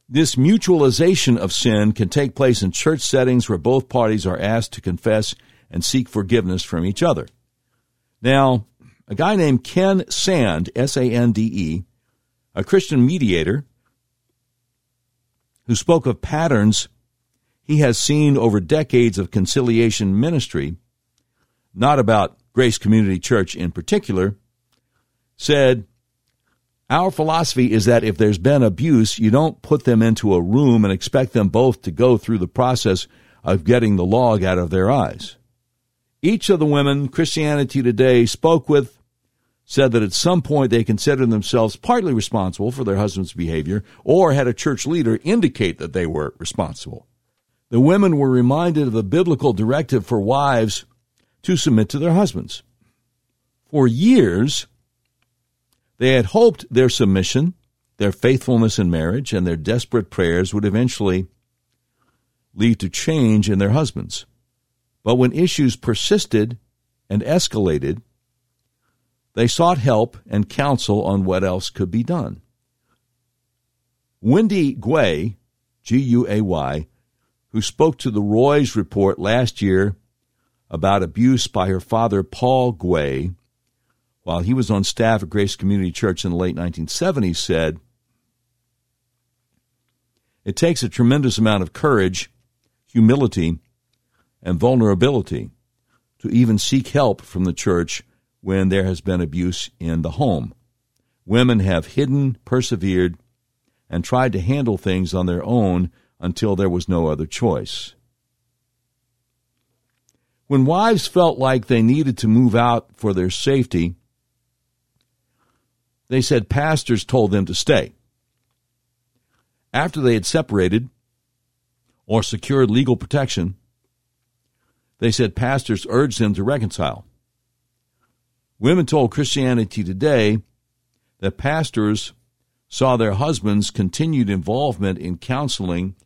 this mutualization of sin can take place in church settings where both parties are asked to confess and seek forgiveness from each other. Now, a guy named Ken Sand, S-A-N-D-E, a Christian mediator who spoke of patterns he has seen over decades of conciliation ministry, not about Grace Community Church in particular, said, our philosophy is that if there's been abuse, you don't put them into a room and expect them both to go through the process of getting the log out of their eyes. Each of the women Christianity Today spoke with said that at some point they considered themselves partly responsible for their husband's behavior or had a church leader indicate that they were responsible. The women were reminded of the biblical directive for wives to submit to their husbands. For years, they had hoped their submission, their faithfulness in marriage, and their desperate prayers would eventually lead to change in their husbands. But when issues persisted and escalated, they sought help and counsel on what else could be done. Wendy Guay, G-U-A-Y, who spoke to the Roy's Report last year about abuse by her father, Paul Guay, while he was on staff at Grace Community Church in the late 1970s, said, it takes a tremendous amount of courage, humility, and vulnerability to even seek help from the church when there has been abuse in the home. Women have hidden, persevered, and tried to handle things on their own until there was no other choice. When wives felt like they needed to move out for their safety, they said pastors told them to stay. After they had separated or secured legal protection, They said pastors urged them to reconcile. Women told Christianity Today that pastors saw their husbands' continued involvement in counseling,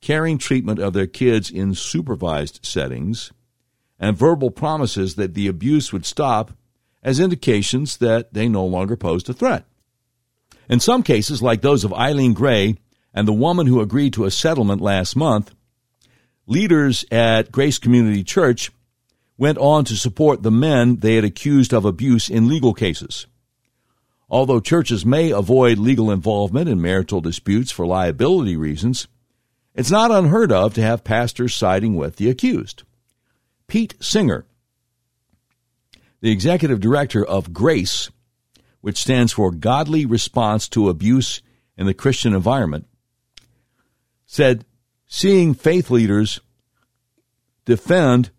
caring treatment of their kids in supervised settings, and verbal promises that the abuse would stop as indications that they no longer posed a threat. In some cases, like those of Eileen Gray and the woman who agreed to a settlement last month, leaders at Grace Community Church went on to support the men they had accused of abuse in legal cases. Although churches may avoid legal involvement in marital disputes for liability reasons, it's not unheard of to have pastors siding with the accused. Pete Singer, the executive director of GRACE, which stands for Godly Response to Abuse in the Christian Environment, said, "Seeing faith leaders defend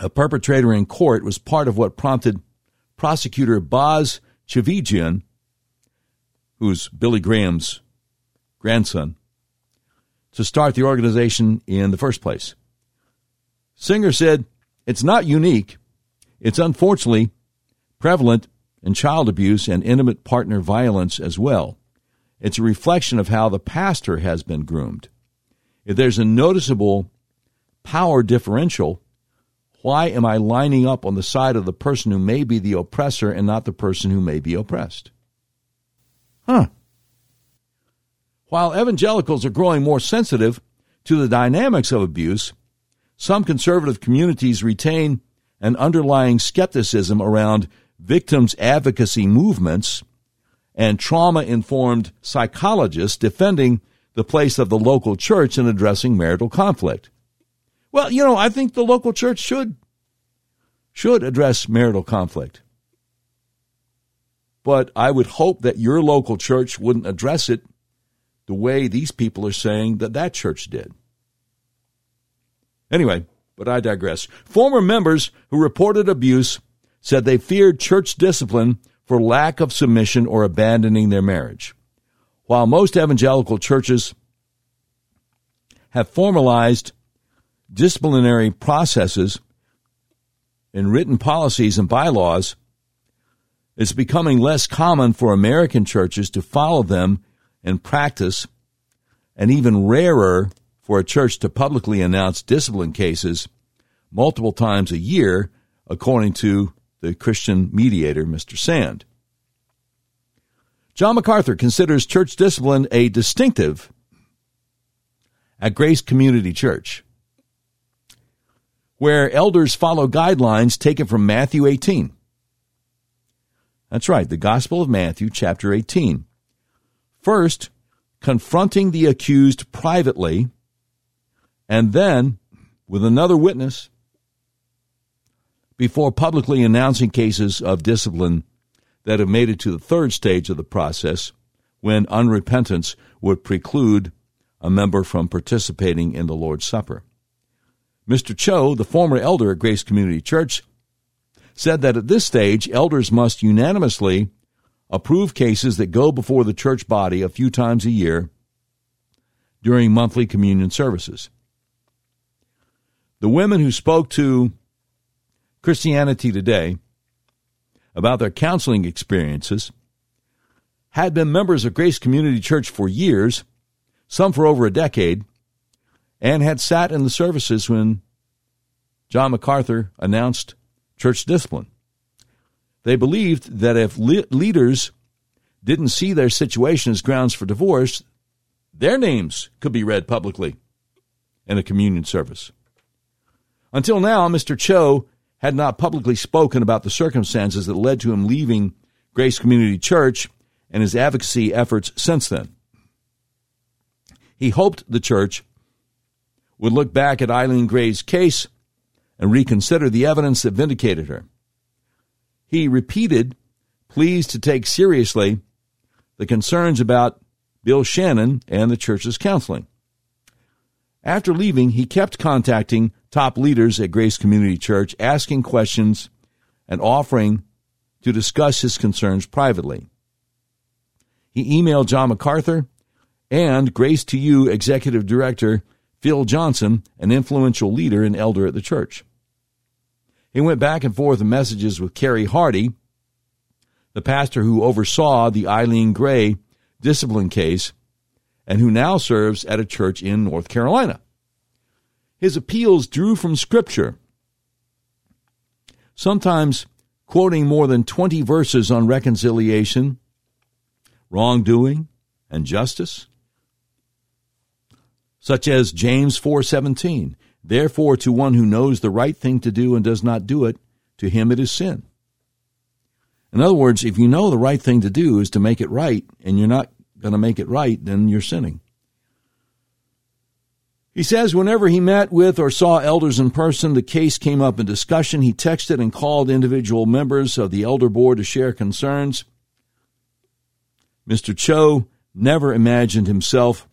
a perpetrator in court was part of what prompted prosecutor Boz Chievijian, who's Billy Graham's grandson, to start the organization in the first place." Singer said, "It's not unique. It's unfortunately prevalent in child abuse and intimate partner violence as well. It's a reflection of how the pastor has been groomed. If there's a noticeable power differential, why am I lining up on the side of the person who may be the oppressor and not the person who may be oppressed?" While evangelicals are growing more sensitive to the dynamics of abuse, some conservative communities retain an underlying skepticism around victims' advocacy movements and trauma-informed psychologists defending the place of the local church in addressing marital conflict. Well, you know, I think the local church should address marital conflict. But I would hope that your local church wouldn't address it the way these people are saying that church did. Anyway, but I digress. Former members who reported abuse said they feared church discipline for lack of submission or abandoning their marriage. While most evangelical churches have formalized disciplinary processes in written policies and bylaws, it's becoming less common for American churches to follow them in practice, and even rarer for a church to publicly announce discipline cases multiple times a year, according to the Christian mediator, Mr. Sand. John MacArthur considers church discipline a distinctive at Grace Community Church, where elders follow guidelines taken from Matthew 18. That's right, the Gospel of Matthew, chapter 18. First, confronting the accused privately, and then with another witness, before publicly announcing cases of discipline that have made it to the third stage of the process, when unrepentance would preclude a member from participating in the Lord's Supper. Mr. Cho, the former elder at Grace Community Church, said that at this stage, elders must unanimously approve cases that go before the church body a few times a year during monthly communion services. The women who spoke to Christianity Today about their counseling experiences had been members of Grace Community Church for years, some for over a decade, and had sat in the services when John MacArthur announced church discipline. They believed that if leaders didn't see their situation as grounds for divorce, their names could be read publicly in a communion service. Until now, Mr. Cho had not publicly spoken about the circumstances that led to him leaving Grace Community Church and his advocacy efforts since then. He hoped the church would look back at Eileen Gray's case and reconsider the evidence that vindicated her. He repeated pleas to take seriously the concerns about Bill Shannon and the church's counseling. After leaving, he kept contacting top leaders at Grace Community Church, asking questions and offering to discuss his concerns privately. He emailed John MacArthur and Grace to You executive director Phil Johnson, an influential leader and elder at the church. He went back and forth in messages with Carrie Hardy, the pastor who oversaw the Eileen Gray discipline case and who now serves at a church in North Carolina. His appeals drew from Scripture, sometimes quoting more than 20 verses on reconciliation, wrongdoing, and justice, such as James 4:17, "Therefore to one who knows the right thing to do and does not do it, to him it is sin." In other words, if you know the right thing to do is to make it right, and you're not going to make it right, then you're sinning. He says whenever he met with or saw elders in person, the case came up in discussion. He texted and called individual members of the elder board to share concerns. Mr. Cho never imagined himself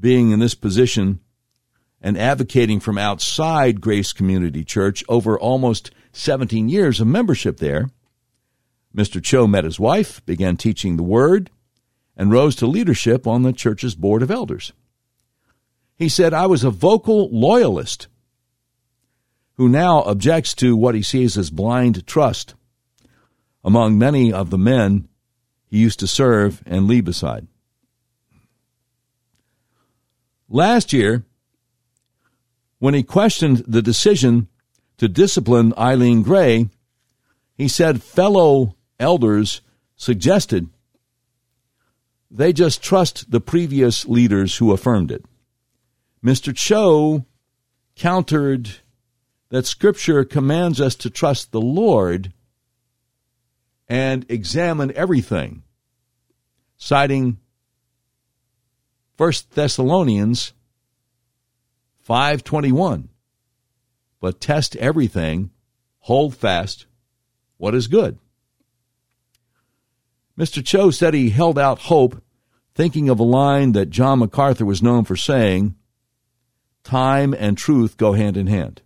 being in this position and advocating from outside Grace Community Church over almost 17 years of membership there. Mr. Cho met his wife, began teaching the Word, and rose to leadership on the church's board of elders. He said, "I was a vocal loyalist who now objects to what he sees as blind trust among many of the men he used to serve and lead beside." Last year, when he questioned the decision to discipline Eileen Gray, he said fellow elders suggested they just trust the previous leaders who affirmed it. Mr. Cho countered that Scripture commands us to trust the Lord and examine everything, citing 1 Thessalonians 5:21, "But test everything, hold fast what is good." Mr. Cho said he held out hope, thinking of a line that John MacArthur was known for saying, "Time and truth go hand in hand."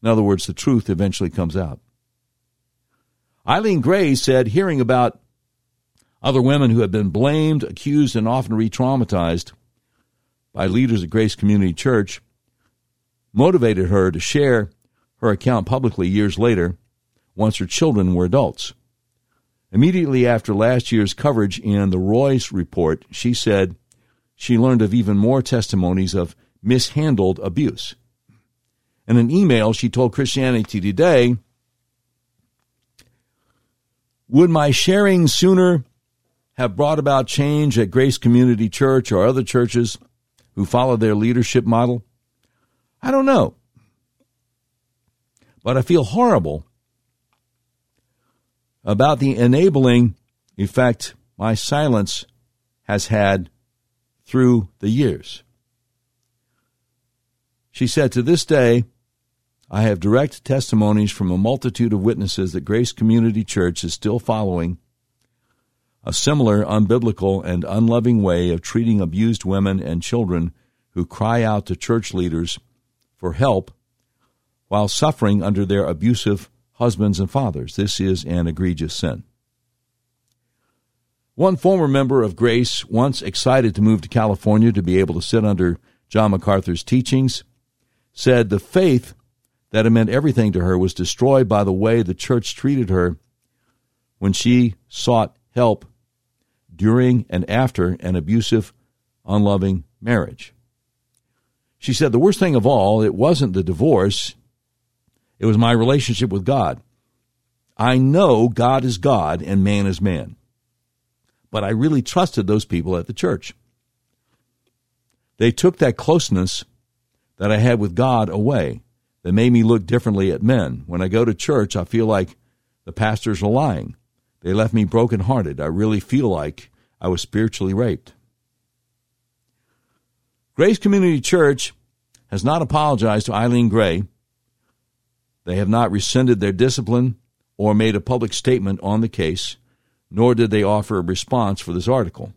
In other words, the truth eventually comes out. Eileen Gray said hearing about other women who have been blamed, accused, and often re-traumatized by leaders at Grace Community Church motivated her to share her account publicly years later once her children were adults. Immediately after last year's coverage in the Royce Report, she said she learned of even more testimonies of mishandled abuse. In an email, she told Christianity Today, "Would my sharing sooner have brought about change at Grace Community Church or other churches who follow their leadership model? I don't know. But I feel horrible about the enabling effect my silence has had through the years." She said, "To this day, I have direct testimonies from a multitude of witnesses that Grace Community Church is still following a similar unbiblical and unloving way of treating abused women and children who cry out to church leaders for help while suffering under their abusive husbands and fathers. This is an egregious sin." One former member of Grace, once excited to move to California to be able to sit under John MacArthur's teachings, said the faith that had meant everything to her was destroyed by the way the church treated her when she sought help during and after an abusive, unloving marriage. She said, "The worst thing of all, it wasn't the divorce. It was my relationship with God. I know God is God and man is man. But I really trusted those people at the church. They took that closeness that I had with God away. They made me look differently at men. When I go to church, I feel like the pastors are lying. They left me brokenhearted. I really feel like I was spiritually raped." Grace Community Church has not apologized to Eileen Gray. They have not rescinded their discipline or made a public statement on the case, nor did they offer a response for this article.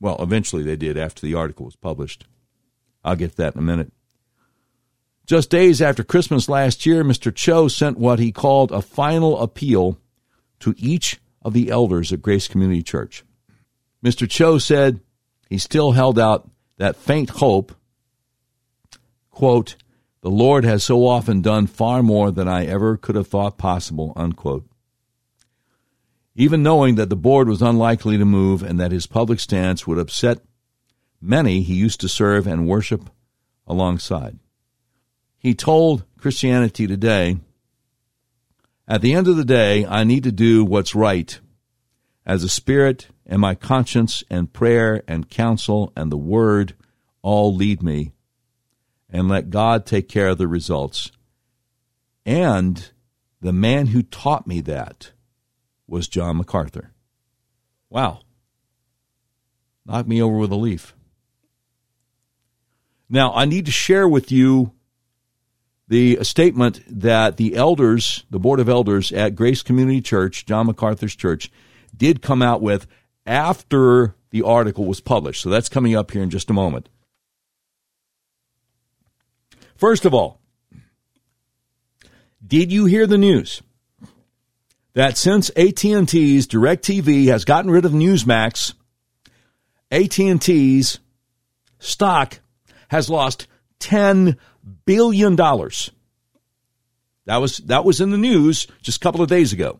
Well, eventually they did after the article was published. I'll get to that in a minute. Just days after Christmas last year, Mr. Cho sent what he called a final appeal to each of the elders at Grace Community Church. Mr. Cho said he still held out that faint hope quote, "The Lord has so often done far more than I ever could have thought possible," unquote. Even knowing that the board was unlikely to move and that his public stance would upset many he used to serve and worship alongside, he told Christianity Today, "At the end of the day, I need to do what's right as a spirit, and my conscience and prayer and counsel and the word all lead me, and let God take care of the results. And the man who taught me that was John MacArthur." Wow. Knocked me over with a leaf. Now, I need to share with you the statement that the elders, the Board of Elders at Grace Community Church, John MacArthur's church, did come out with after the article was published. So that's coming up here in just a moment. First of all, did you hear the news that since AT&T's DirecTV has gotten rid of Newsmax, AT&T's stock has lost $10 billion. That was in the news just a couple of days ago.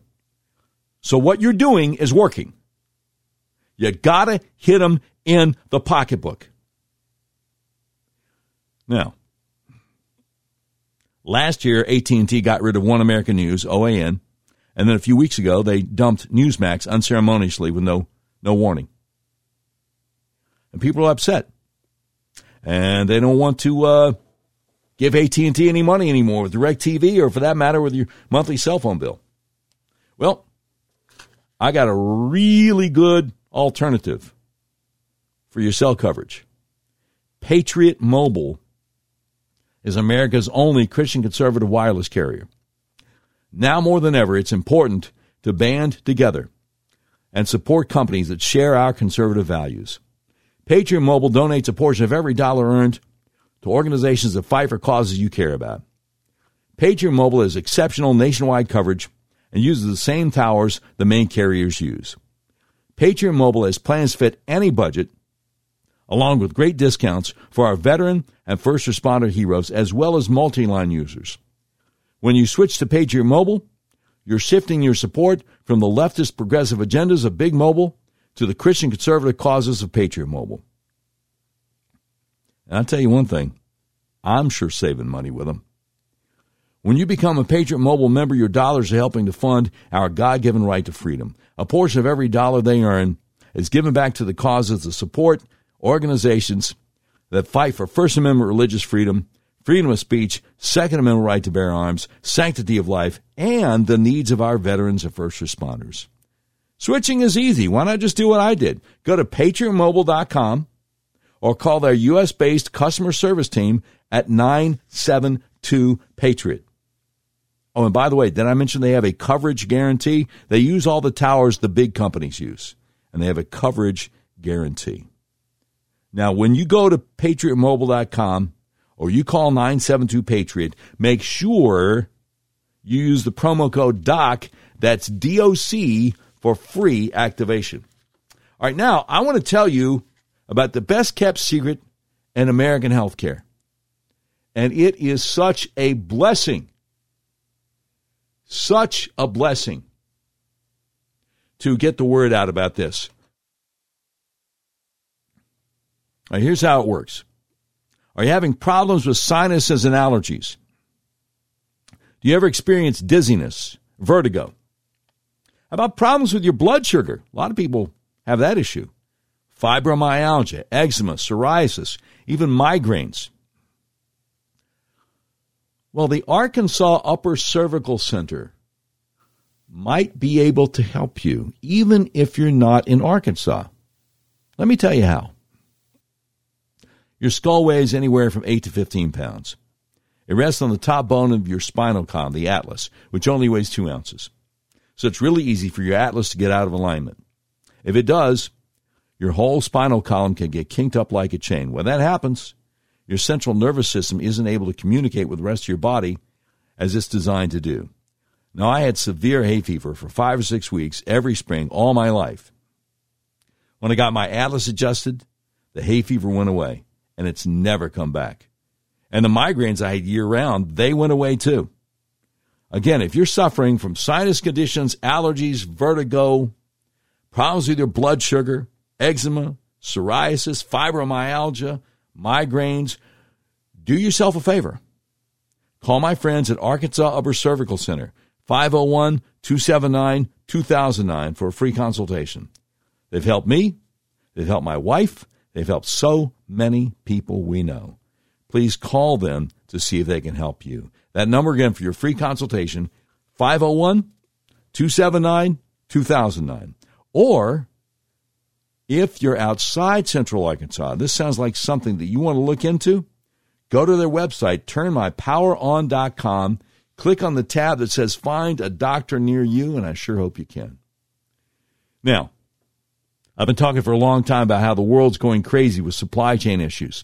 So what you're doing is working. You got to hit them in the pocketbook. Now, last year, AT&T got rid of One American News, OAN, and then a few weeks ago, they dumped Newsmax unceremoniously with no warning. And people are upset. And they don't want to give AT&T any money anymore with DirecTV, or for that matter with your monthly cell phone bill. Well, I got a really good alternative for your cell coverage. Patriot Mobile is America's only Christian conservative wireless carrier. Now more than ever, it's important to band together and support companies that share our conservative values. Patriot Mobile donates a portion of every dollar earned to organizations that fight for causes you care about. Patriot Mobile has exceptional nationwide coverage and uses the same towers the main carriers use. Patriot Mobile has plans fit any budget, along with great discounts for our veteran and first responder heroes, as well as multi-line users. When you switch to Patriot Mobile, you're shifting your support from the leftist progressive agendas of Big Mobile to the Christian conservative causes of Patriot Mobile. And I'll tell you one thing, I'm sure saving money with them. When you become a Patriot Mobile member, your dollars are helping to fund our God-given right to freedom. A portion of every dollar they earn is given back to the causes that support organizations that fight for First Amendment religious freedom, freedom of speech, Second Amendment right to bear arms, sanctity of life, and the needs of our veterans and first responders. Switching is easy. Why not just do what I did? Go to patriotmobile.com or call their U.S.-based customer service team at 972-PATRIOT. Oh, and by the way, did I mention they have a coverage guarantee? They use all the towers the big companies use, and they have a coverage guarantee. Now, when you go to patriotmobile.com or you call 972-PATRIOT, make sure you use the promo code DOC, that's D-O-C, for free activation. All right, now I want to tell you about the best-kept secret in American healthcare. And it is such a blessing, to get the word out about this. All right, here's how it works. Are you having problems with sinuses and allergies? Do you ever experience dizziness, vertigo? How about problems with your blood sugar? A lot of people have that issue. Fibromyalgia, eczema, psoriasis, even migraines. Well, the Arkansas Upper Cervical Center might be able to help you, even if you're not in Arkansas. Let me tell you how. Your skull weighs anywhere from 8 to 15 pounds. It rests on the top bone of your spinal column, the atlas, which only weighs 2 ounces. So it's really easy for your atlas to get out of alignment. If it does, your whole spinal column can get kinked up like a chain. When that happens, your central nervous system isn't able to communicate with the rest of your body as it's designed to do. Now, I had severe hay fever for 5 or 6 weeks every spring all my life. When I got my atlas adjusted, the hay fever went away. And it's never come back. And the migraines I had year-round, they went away too. Again, if you're suffering from sinus conditions, allergies, vertigo, problems with your blood sugar, eczema, psoriasis, fibromyalgia, migraines, do yourself a favor. Call my friends at Arkansas Upper Cervical Center, 501-279-2009 for a free consultation. They've helped me. They've helped my wife. They've helped so many people we know. Please call them to see if they can help you. That number again for your free consultation, 501-279-2009. Or if you're outside Central Arkansas, this sounds like something that you want to look into, go to their website, turnmypoweron.com, click on the tab that says Find a Doctor Near You, and I sure hope you can. Now, I've been talking for a long time about how the world's going crazy with supply chain issues,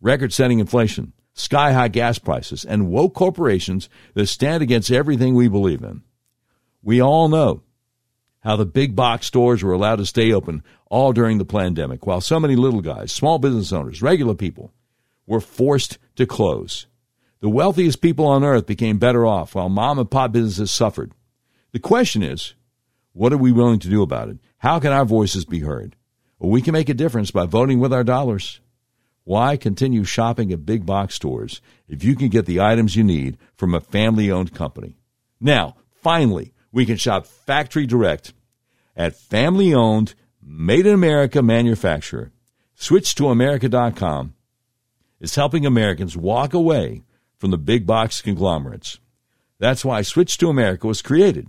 record-setting inflation, sky-high gas prices, and woke corporations that stand against everything we believe in. We all know how the big box stores were allowed to stay open all during the pandemic, while so many little guys, small business owners, regular people, were forced to close. The wealthiest people on earth became better off, while mom and pop businesses suffered. The question is, what are we willing to do about it? How can our voices be heard? Well, we can make a difference by voting with our dollars. Why continue shopping at big box stores if you can get the items you need from a family-owned company? Now, finally, we can shop factory direct at family-owned, made-in-America manufacturer. Switch to America.com. It's helping Americans walk away from the big box conglomerates. That's why Switch to America was created,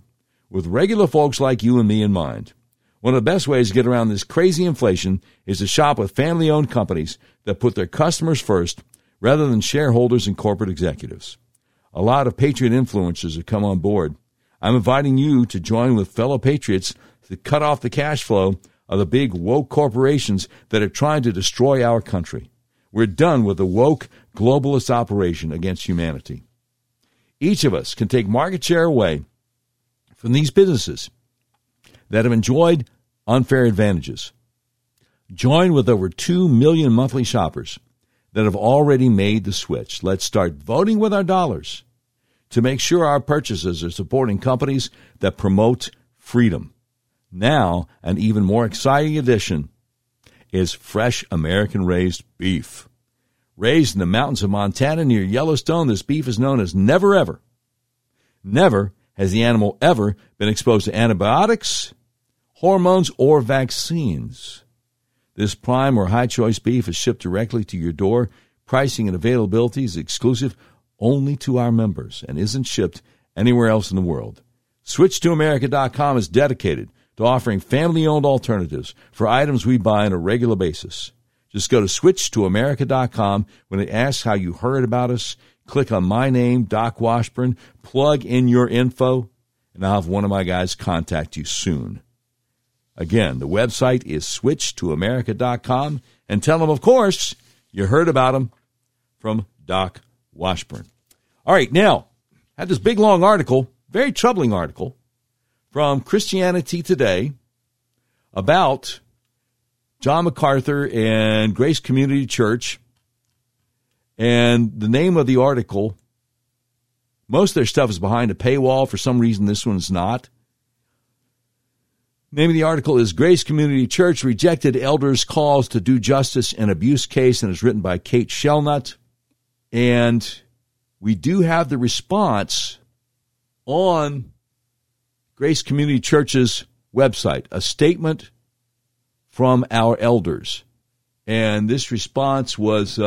with regular folks like you and me in mind. One of the best ways to get around this crazy inflation is to shop with family-owned companies that put their customers first rather than shareholders and corporate executives. A lot of patriot influencers have come on board. I'm inviting you to join with fellow patriots to cut off the cash flow of the big woke corporations that are trying to destroy our country. We're done with the woke globalist operation against humanity. Each of us can take market share away from these businesses that have enjoyed unfair advantages. Join with over 2 million monthly shoppers that have already made the switch. Let's start voting with our dollars to make sure our purchases are supporting companies that promote freedom. Now, an even more exciting addition is fresh American-raised beef. Raised in the mountains of Montana near Yellowstone, this beef is known as Never Ever. Never has the animal ever been exposed to antibiotics, hormones, or vaccines. This prime or high-choice beef is shipped directly to your door. Pricing and availability is exclusive only to our members and isn't shipped anywhere else in the world. SwitchToAmerica.com is dedicated to offering family-owned alternatives for items we buy on a regular basis. Just go to SwitchToAmerica.com. When it asks how you heard about us, click on my name, Doc Washburn, plug in your info, and I'll have one of my guys contact you soon. Again, the website is switchtoamerica.com, and tell them, of course, you heard about them from Doc Washburn. All right, now, I had this big, long article, very troubling article, from Christianity Today about John MacArthur and Grace Community Church. And the name of the article, most of their stuff is behind a paywall. For some reason, this one's not. The name of the article is Grace Community Church Rejected Elders' Calls to Do Justice in Abuse Case, and it's written by Kate Shelnut. And we do have the response on Grace Community Church's website, a statement from our elders. And this response was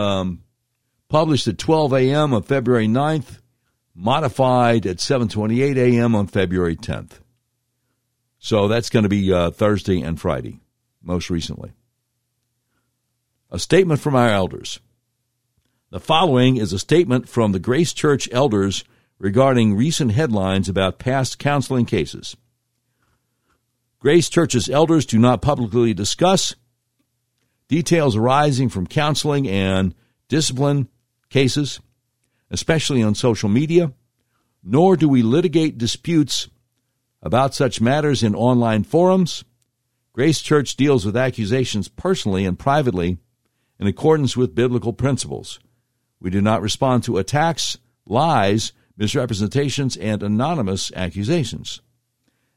published at 12 a.m. on February 9th, modified at 7:28 a.m. on February 10th. So that's going to be Thursday and Friday, most recently. A statement from our elders. The following is a statement from the Grace Church elders regarding recent headlines about past counseling cases. Grace Church's elders do not publicly discuss details arising from counseling and discipline cases, especially on social media, nor do we litigate disputes about such matters in online forums. Grace Church deals with accusations personally and privately in accordance with biblical principles. We do not respond to attacks, lies, misrepresentations, and anonymous accusations.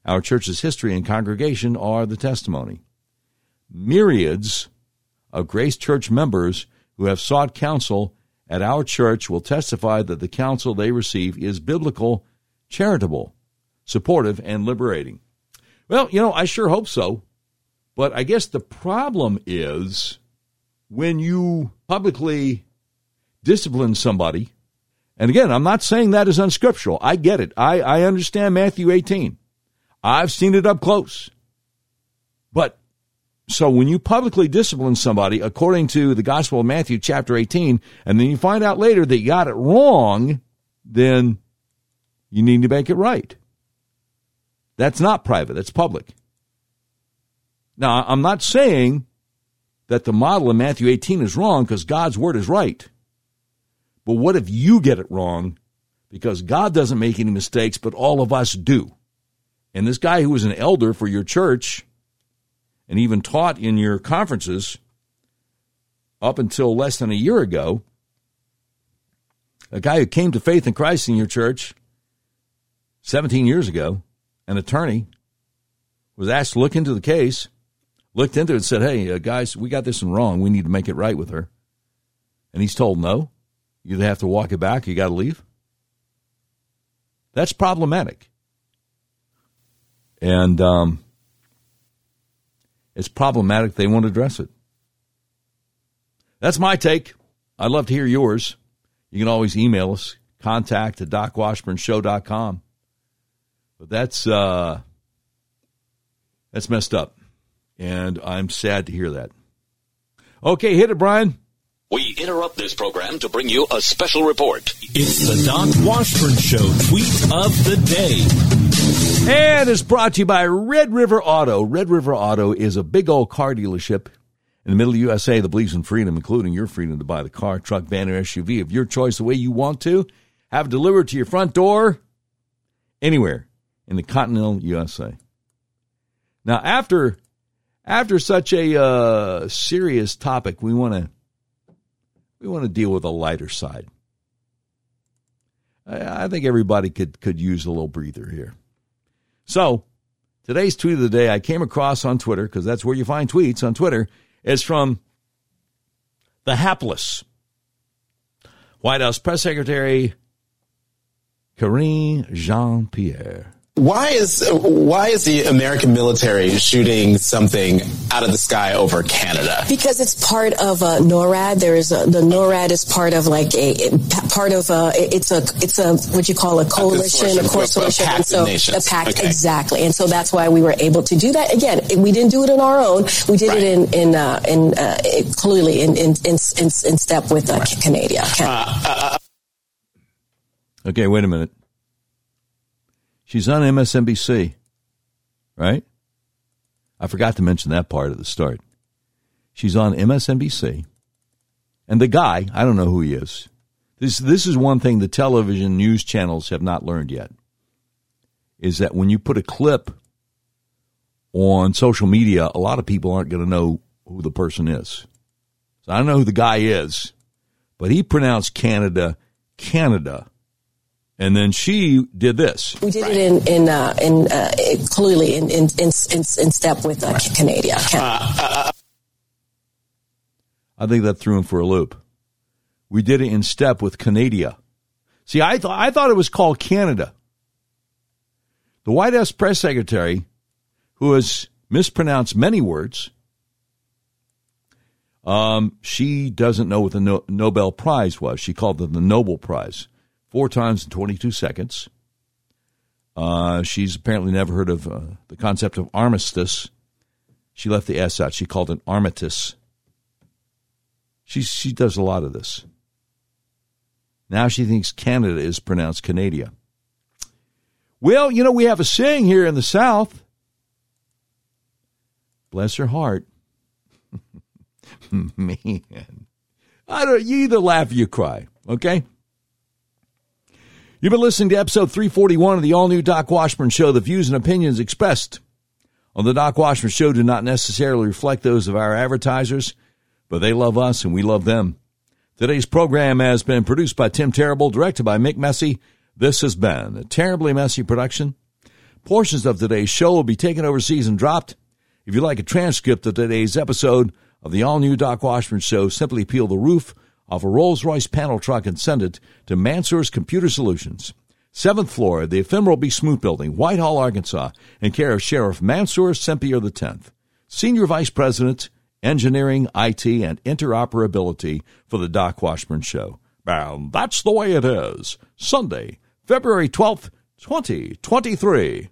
Our church's history and congregation are the testimony. Myriads of Grace Church members who have sought counsel at our church will testify that the counsel they receive is biblical, charitable, supportive, and liberating. Well, I sure hope so. But I guess the problem is when you publicly discipline somebody, and again, I'm not saying that is unscriptural. I get it. I understand Matthew 18. I've seen it up close. But so when you publicly discipline somebody according to the Gospel of Matthew chapter 18, and then you find out later that you got it wrong, then you need to make it right. That's not private. That's public. Now, I'm not saying that the model in Matthew 18 is wrong because God's word is right. But what if you get it wrong because God doesn't make any mistakes, but all of us do? And this guy who was an elder for your church and even taught in your conferences up until less than a year ago, a guy who came to faith in Christ in your church 17 years ago, an attorney, was asked to look into the case, looked into it and said, hey, guys, we got this one wrong. We need to make it right with her. And he's told, no, you either have to walk it back or you got to leave. That's problematic. And it's problematic they won't address it. That's my take. I'd love to hear yours. You can always email us, contact at docwashburnshow.com. But that's messed up, and I'm sad to hear that. Okay, hit it, Brian. We interrupt this program to bring you a special report. It's the Doc Washburn Show Tweet of the Day. And it's brought to you by Red River Auto. Red River Auto is a big old car dealership in the middle of USA that believes in freedom, including your freedom to buy the car, truck, van, or SUV of your choice the way you want to, have it delivered to your front door, anywhere in the continental USA. Now, after such a serious topic, we want to deal with a lighter side. I think everybody could use a little breather here. So today's tweet of the day I came across on Twitter, because that's where you find tweets, on Twitter, is from the hapless White House Press Secretary Karine Jean-Pierre. Why is the American military shooting something out of the sky over Canada? Because it's part of NORAD. There is the NORAD is part of it's a what you call a coalition, a consortium, and so a pact, okay. Exactly. And so that's why we were able to do that. Again, we didn't do it on our own. We did right. It in step with right. Canada. Okay, wait a minute. She's on MSNBC, right? I forgot to mention that part at the start. She's on MSNBC, and the guy, I don't know who he is. This is one thing the television news channels have not learned yet, is that when you put a clip on social media, a lot of people aren't going to know who the person is. So I don't know who the guy is, but he pronounced Canada. And then she did this. We did right. It in step with right. Canada. I think that threw him for a loop. We did it in step with Canada. See, I thought it was called Canada. The White House press secretary, who has mispronounced many words, she doesn't know what the Nobel Prize was. She called it the Nobel Prize. 4 times in 22 seconds. She's apparently never heard of the concept of armistice. She left the S out. She called it armistice. She does a lot of this. Now she thinks Canada is pronounced Canada. Well, we have a saying here in the South. Bless her heart. Man. You either laugh or you cry, okay? You've been listening to episode 341 of the all-new Doc Washburn Show. The views and opinions expressed on the Doc Washburn Show do not necessarily reflect those of our advertisers, but they love us and we love them. Today's program has been produced by Tim Terrible, directed by Mick Messy. This has been a Terribly Messy production. Portions of today's show will be taken overseas and dropped. If you'd like a transcript of today's episode of the all-new Doc Washburn Show, simply peel the roof off a Rolls-Royce panel truck and send it to Mansour's Computer Solutions, 7th floor of the Ephemeral B. Smoot Building, Whitehall, Arkansas, in care of Sheriff Mansour Sempier X, Senior Vice President, Engineering, IT, and Interoperability for the Doc Washburn Show. And that's the way it is. Sunday, February 12th, 2023.